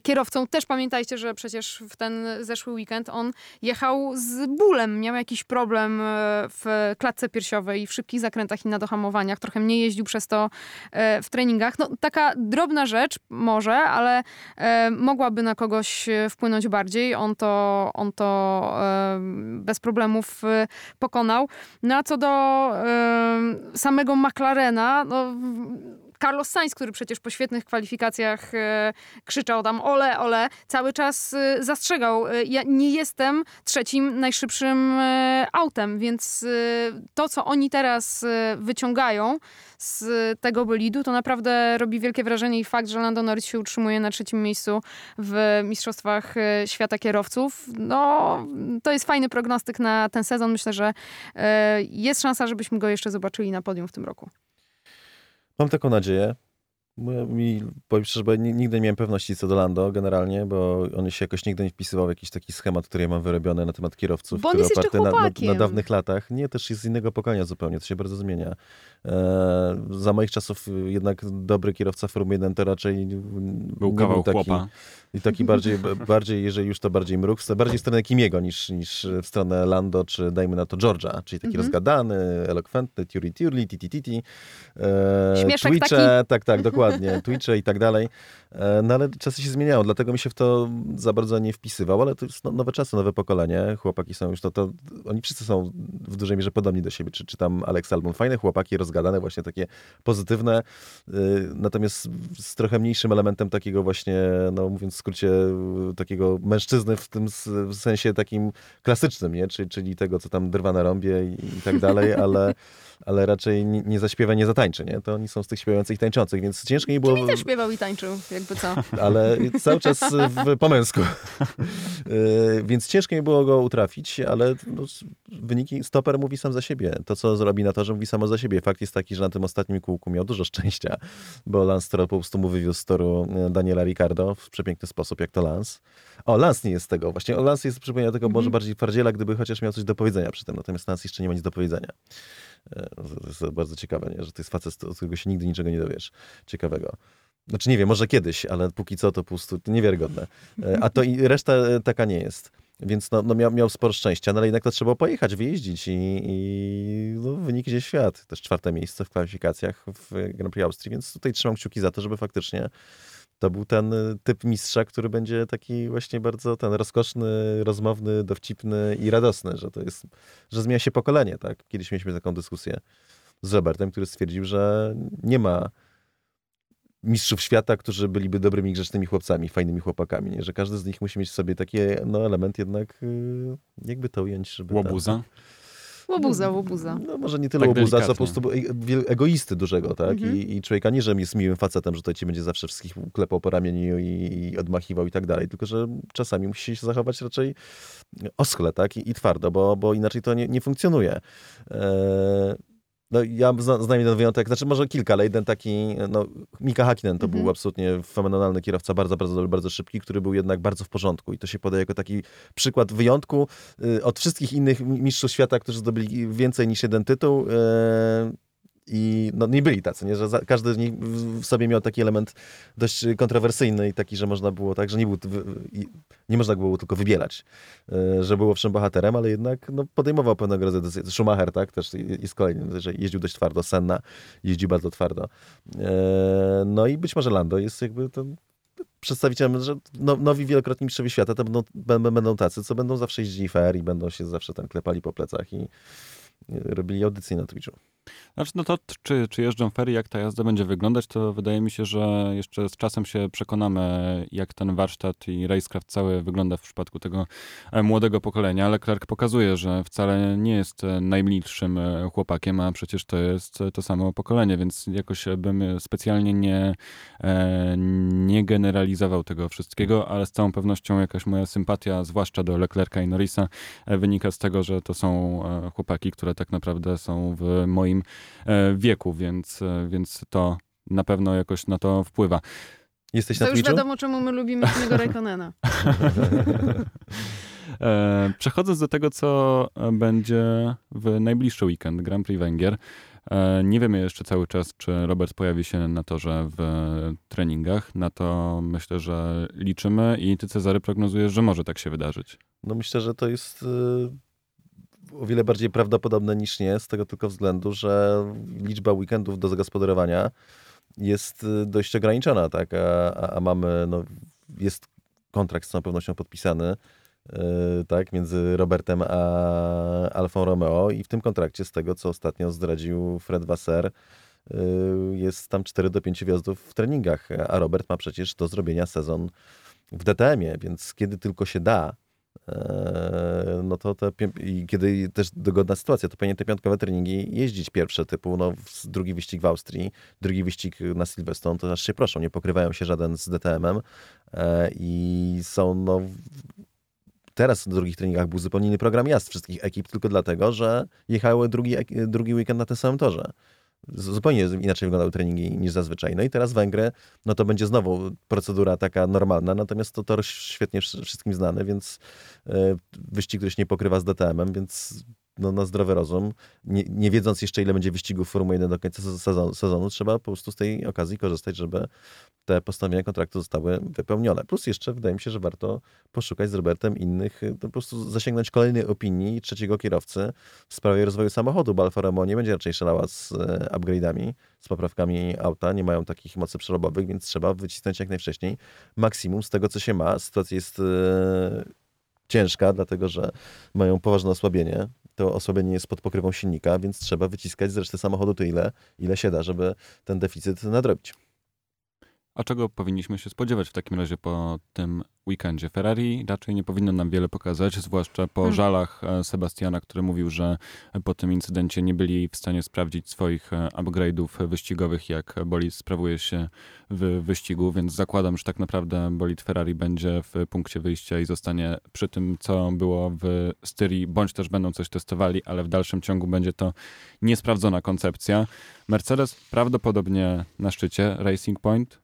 kierowcą. Też pamiętajcie, że przecież w ten zeszły weekend on jechał z bólem. Miał jakiś problem w klatce piersiowej, w szybkich zakrętach i na dohamowaniach. Trochę mniej jeździł przez to w treningach. No, taka drobna rzecz może, ale mogłaby na kogoś wpłynąć bardziej. On to bez problemów pokonał. No a co do samego McLarena, no Carlos Sainz, który przecież po świetnych kwalifikacjach krzyczał tam ole, ole, cały czas zastrzegał. Ja nie jestem 3. najszybszym autem, więc to, co oni teraz wyciągają z tego bolidu, to naprawdę robi wielkie wrażenie i fakt, że Lando Norris się utrzymuje na 3. miejscu w Mistrzostwach Świata Kierowców. No, to jest fajny prognostyk na ten sezon. Myślę, że jest szansa, żebyśmy go jeszcze zobaczyli na podium w tym roku. Mam taką nadzieję. Powiem szczerze, bo nigdy nie miałem pewności co do Lando generalnie, bo on się jakoś nigdy nie wpisywał w jakiś taki schemat, który ja mam wyrobiony na temat kierowców, który oparty na dawnych latach. Nie, też jest z innego pokolenia zupełnie, to się bardzo zmienia. Za moich czasów jednak dobry kierowca Formuły 1 to raczej był taki chłopa. I taki bardziej, jeżeli już to bardziej mruk, bardziej w stronę Kimiego niż w stronę Lando, czy dajmy na to George'a, czyli taki rozgadany, elokwentny, tiuri, tititi, Twitche, tak, dokładnie, Twitche i tak dalej. No ale czasy się zmieniają, dlatego mi się w to za bardzo nie wpisywał, ale to jest nowe czasy, nowe pokolenie, chłopaki są już, to oni wszyscy są w dużej mierze podobni do siebie, czy tam Alex Albon, fajne chłopaki, rozgadane, właśnie takie pozytywne, natomiast z trochę mniejszym elementem takiego właśnie, no mówiąc w skrócie, takiego mężczyzny w tym w sensie takim klasycznym, nie? Czyli tego, co tam drwa na rąbie i tak dalej, ale raczej nie zaśpiewa, nie zatańczy, nie? To oni są z tych śpiewających i tańczących, więc ciężko nie było... Kimi też śpiewał i tańczył, jakby co. Ale cały czas po męsku. Więc ciężko mi było go utrafić, ale no, wyniki stoper mówi sam za siebie. To, co zrobi na torze, mówi samo za siebie. Fakt jest taki, że na tym ostatnim kółku miał dużo szczęścia, bo Lance Stroll po prostu mu wywiózł z toru Daniela Ricciardo w przepiękny sposób, jak to Lance. Lance nie jest tego. Właśnie Lance jest, przypomniał tego, może bardziej twardziela, gdyby chociaż miał coś do powiedzenia przy tym. Natomiast Lance jeszcze nie ma nic do powiedzenia. To jest bardzo ciekawe, nie? Że to jest facet, od którego się nigdy niczego nie dowiesz ciekawego. Znaczy nie wiem, może kiedyś, ale póki co to po prostu niewiarygodne. A to i reszta taka nie jest. Więc miał sporo szczęścia, no ale jednak to trzeba pojechać, wyjeździć i wynik idzie świat. Też czwarte miejsce w kwalifikacjach w Grand Prix Austrii, więc tutaj trzymam kciuki za to, żeby faktycznie to był ten typ mistrza, który będzie taki właśnie bardzo ten rozkoszny, rozmowny, dowcipny i radosny, że to jest, że zmienia się pokolenie, tak? Kiedyś mieliśmy taką dyskusję z Robertem, który stwierdził, że nie ma mistrzów świata, którzy byliby dobrymi, grzecznymi chłopcami, fajnymi chłopakami, nie? Że każdy z nich musi mieć w sobie taki element jednak, jakby to ująć, żeby... Łobuza? Tak, łobuza. No może nie tyle tak łobuza, co po prostu egoisty dużego, tak? Mhm. I człowieka nie, że jest miłym facetem, że to ci będzie zawsze wszystkich klepał po ramieniu i odmachiwał i tak dalej, tylko że czasami musi się zachować raczej oschle, tak? I twardo, bo inaczej to nie funkcjonuje. No ja znam jeden wyjątek, znaczy może kilka, ale jeden taki, Mika Hakkinen to był absolutnie fenomenalny kierowca, bardzo, bardzo dobry, bardzo szybki, który był jednak bardzo w porządku i to się podaje jako taki przykład wyjątku od wszystkich innych mistrzów świata, którzy zdobyli więcej niż jeden tytuł i nie byli tacy, nie? Że każdy z nich w sobie miał taki element dość kontrowersyjny i taki, że można było tak, że nie można było tylko wybierać, że był owszem bohaterem, ale jednak podejmował pewnego rodzaju decyzję. Schumacher, tak, też jest kolejny, że jeździł dość twardo, Senna jeździł bardzo twardo. No i być może Lando jest jakby ten przedstawicielem, że nowi wielokrotni mistrzowie świata to będą tacy, co będą zawsze jeździli fair i będą się zawsze tam klepali po plecach i robili audycje na Twitchu. Znaczy, to czy jeżdżą ferie, jak ta jazda będzie wyglądać, to wydaje mi się, że jeszcze z czasem się przekonamy, jak ten warsztat i racecraft cały wygląda w przypadku tego młodego pokolenia, ale Leclerc pokazuje, że wcale nie jest najmilszym chłopakiem, a przecież to jest to samo pokolenie, więc jakoś bym specjalnie nie generalizował tego wszystkiego, ale z całą pewnością jakaś moja sympatia, zwłaszcza do Leclerca i Norrisa, wynika z tego, że to są chłopaki, które tak naprawdę są w moim wieku, więc to na pewno jakoś na to wpływa. Jesteś na Twitchu? To już wiadomo, czemu my lubimy Kimiego Räikkönena. Przechodząc do tego, co będzie w najbliższy weekend, Grand Prix Węgier. Nie wiemy jeszcze cały czas, czy Robert pojawi się na torze w treningach. Na to myślę, że liczymy i ty, Cezary, prognozujesz, że może tak się wydarzyć. Myślę, że to jest... o wiele bardziej prawdopodobne niż nie, z tego tylko względu, że liczba weekendów do zagospodarowania jest dość ograniczona, tak? A mamy, jest kontrakt z całą pewnością podpisany, tak? Między Robertem a Alfą Romeo i w tym kontrakcie, z tego co ostatnio zdradził Fred Wasser, jest tam 4-5 wjazdów w treningach, a Robert ma przecież do zrobienia sezon w DTM-ie, więc kiedy tylko się da, i kiedy też dogodna sytuacja, to powinien te piątkowe treningi jeździć pierwsze, typu drugi wyścig w Austrii, drugi wyścig na Silverstone, to aż się proszą, nie pokrywają się żaden z DTM-em i są teraz w drugich treningach był zupełnie inny program jazd wszystkich ekip, tylko dlatego, że jechały drugi weekend na tym samym torze. Zupełnie inaczej wyglądały treningi niż zazwyczaj. I teraz Węgry, to będzie znowu procedura taka normalna, natomiast to tor świetnie wszystkim znany, więc wyścig, który się nie pokrywa z DTM-em, więc na zdrowy rozum, nie wiedząc jeszcze ile będzie wyścigów Formuły 1 do końca sezonu, trzeba po prostu z tej okazji korzystać, żeby te postanowienia kontraktu zostały wypełnione. Plus jeszcze wydaje mi się, że warto poszukać z Robertem innych, po prostu zasięgnąć kolejnej opinii trzeciego kierowcy w sprawie rozwoju samochodu, bo Alfa Romeo nie będzie raczej szalała z upgrade'ami, z poprawkami auta, nie mają takich mocy przerobowych, więc trzeba wycisnąć jak najwcześniej maksimum z tego, co się ma. Sytuacja jest ciężka, dlatego że mają poważne osłabienie. To osłabienie jest pod pokrywą silnika, więc trzeba wyciskać z reszty samochodu to ile się da, żeby ten deficyt nadrobić. A czego powinniśmy się spodziewać w takim razie po tym weekendzie? Ferrari raczej nie powinno nam wiele pokazać, zwłaszcza po żalach Sebastiana, który mówił, że po tym incydencie nie byli w stanie sprawdzić swoich upgrade'ów wyścigowych, jak bolid sprawuje się w wyścigu, więc zakładam, że tak naprawdę bolid Ferrari będzie w punkcie wyjścia i zostanie przy tym, co było w Styrii, bądź też będą coś testowali, ale w dalszym ciągu będzie to niesprawdzona koncepcja. Mercedes prawdopodobnie na szczycie, Racing Point.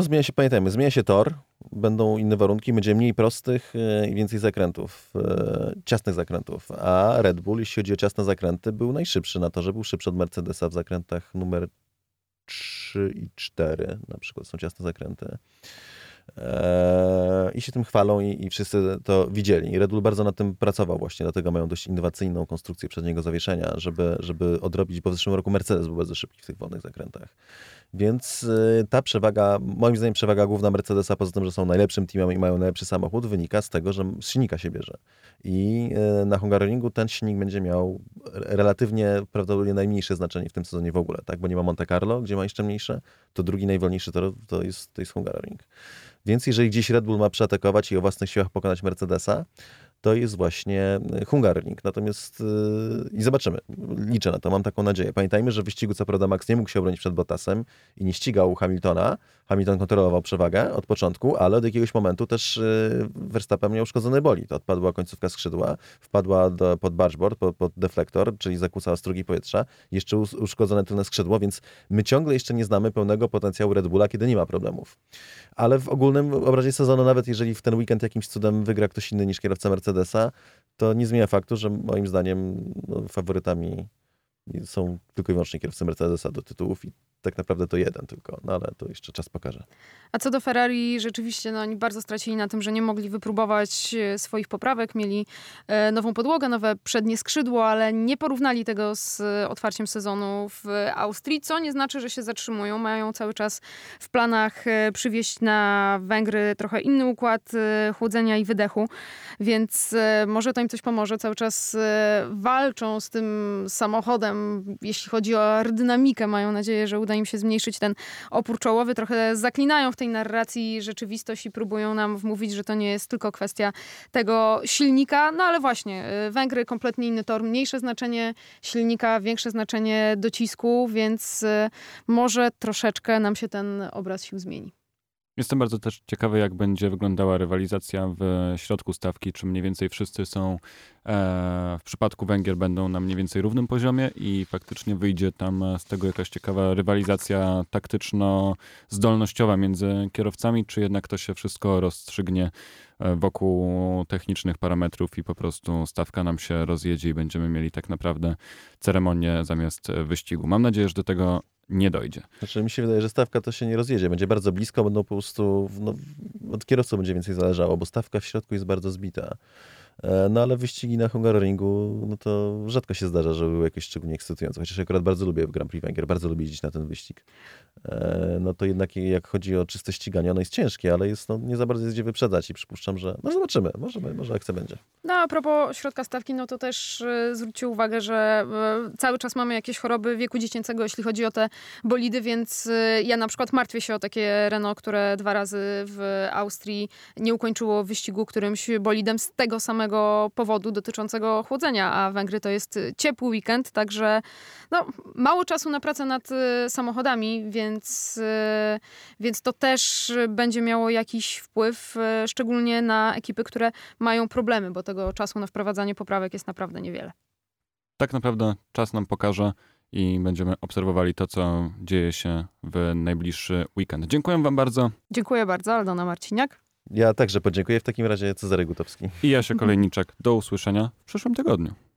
Zmienia się, pamiętajmy, zmienia się tor, będą inne warunki, będzie mniej prostych i więcej zakrętów, ciasnych zakrętów, a Red Bull, jeśli chodzi o ciasne zakręty, był najszybszy na torze, był szybszy od Mercedesa w zakrętach numer 3 i 4, na przykład są ciasne zakręty. i się tym chwalą i wszyscy to widzieli. I Red Bull bardzo nad tym pracował właśnie, dlatego mają dość innowacyjną konstrukcję przedniego zawieszenia, żeby odrobić, bo w zeszłym roku Mercedes był bardzo szybki w tych wolnych zakrętach. Więc ta przewaga, moim zdaniem przewaga główna Mercedesa, poza tym, że są najlepszym teamem i mają najlepszy samochód, wynika z tego, że z silnika się bierze. I na Hungaroringu ten silnik będzie miał relatywnie prawdopodobnie najmniejsze znaczenie w tym sezonie w ogóle, tak? Bo nie ma Monte Carlo, gdzie ma jeszcze mniejsze, to drugi najwolniejszy to jest Hungaroring. Więc jeżeli gdzieś Red Bull ma przeatakować i o własnych siłach pokonać Mercedesa, to jest właśnie Hungaroring. Natomiast i zobaczymy. Liczę na to, mam taką nadzieję. Pamiętajmy, że w wyścigu co prawda Max nie mógł się obronić przed Bottasem i nie ścigał Hamiltona. Hamilton kontrolował przewagę od początku, ale od jakiegoś momentu też Verstappen miał uszkodzony bolid. Odpadła końcówka skrzydła, wpadła pod bargeboard, pod deflektor, czyli zakłócała strugi powietrza. Jeszcze uszkodzone tylne skrzydło, więc my ciągle jeszcze nie znamy pełnego potencjału Red Bulla, kiedy nie ma problemów. Ale w ogólnym obrazie sezonu, nawet jeżeli w ten weekend jakimś cudem wygra ktoś inny niż kierowca Mercedesa, to nie zmienia faktu, że moim zdaniem faworytami są tylko i wyłącznie kierowcy Mercedesa do tytułów i tak naprawdę to jeden tylko, no ale to jeszcze czas pokaże. A co do Ferrari, rzeczywiście oni bardzo stracili na tym, że nie mogli wypróbować swoich poprawek, mieli nową podłogę, nowe przednie skrzydło, ale nie porównali tego z otwarciem sezonu w Austrii, co nie znaczy, że się zatrzymują. Mają cały czas w planach przywieźć na Węgry trochę inny układ chłodzenia i wydechu, więc może to im coś pomoże. Cały czas walczą z tym samochodem, jeśli chodzi o aerodynamikę. Mają nadzieję, że uda im się zmniejszyć ten opór czołowy. Trochę zaklinają w tej narracji rzeczywistość i próbują nam wmówić, że to nie jest tylko kwestia tego silnika. No ale właśnie, Węgry, kompletnie inny tor, mniejsze znaczenie silnika, większe znaczenie docisku, więc może troszeczkę nam się ten obraz sił zmieni. Jestem bardzo też ciekawy, jak będzie wyglądała rywalizacja w środku stawki, czy mniej więcej wszyscy są, w przypadku Węgier będą na mniej więcej równym poziomie i faktycznie wyjdzie tam z tego jakaś ciekawa rywalizacja taktyczno-zdolnościowa między kierowcami, czy jednak to się wszystko rozstrzygnie wokół technicznych parametrów i po prostu stawka nam się rozjedzie i będziemy mieli tak naprawdę ceremonię zamiast wyścigu. Mam nadzieję, że do tego nie dojdzie. Znaczy mi się wydaje, że stawka to się nie rozjedzie. Będzie bardzo blisko, będą po prostu od kierowców będzie więcej zależało, bo stawka w środku jest bardzo zbita. No ale wyścigi na Hungaroringu, no to rzadko się zdarza, że były jakieś szczególnie ekscytujące. Chociaż akurat bardzo lubię Grand Prix Węgier, bardzo lubię jeździć na ten wyścig. No to jednak jak chodzi o czyste ściganie, ono jest ciężkie, ale jest, no, nie za bardzo jest gdzie wyprzedzać i przypuszczam, że no zobaczymy, może akcja będzie. No a propos środka stawki, no to też zwróćcie uwagę, że cały czas mamy jakieś choroby wieku dziecięcego, jeśli chodzi o te bolidy, więc ja na przykład martwię się o takie Renault, które 2 razy w Austrii nie ukończyło wyścigu którymś bolidem z tego samego powodu dotyczącego chłodzenia, a Węgry to jest ciepły weekend, także no, mało czasu na pracę nad samochodami, więc to też będzie miało jakiś wpływ, szczególnie na ekipy, które mają problemy, bo tego czasu na wprowadzanie poprawek jest naprawdę niewiele. Tak naprawdę czas nam pokaże i będziemy obserwowali to, co dzieje się w najbliższy weekend. Dziękuję wam bardzo. Dziękuję bardzo, Aldona Marciniak. Ja także podziękuję. W takim razie Cezary Gutowski. I Jasia Kolejniczak. Do usłyszenia w przyszłym tygodniu.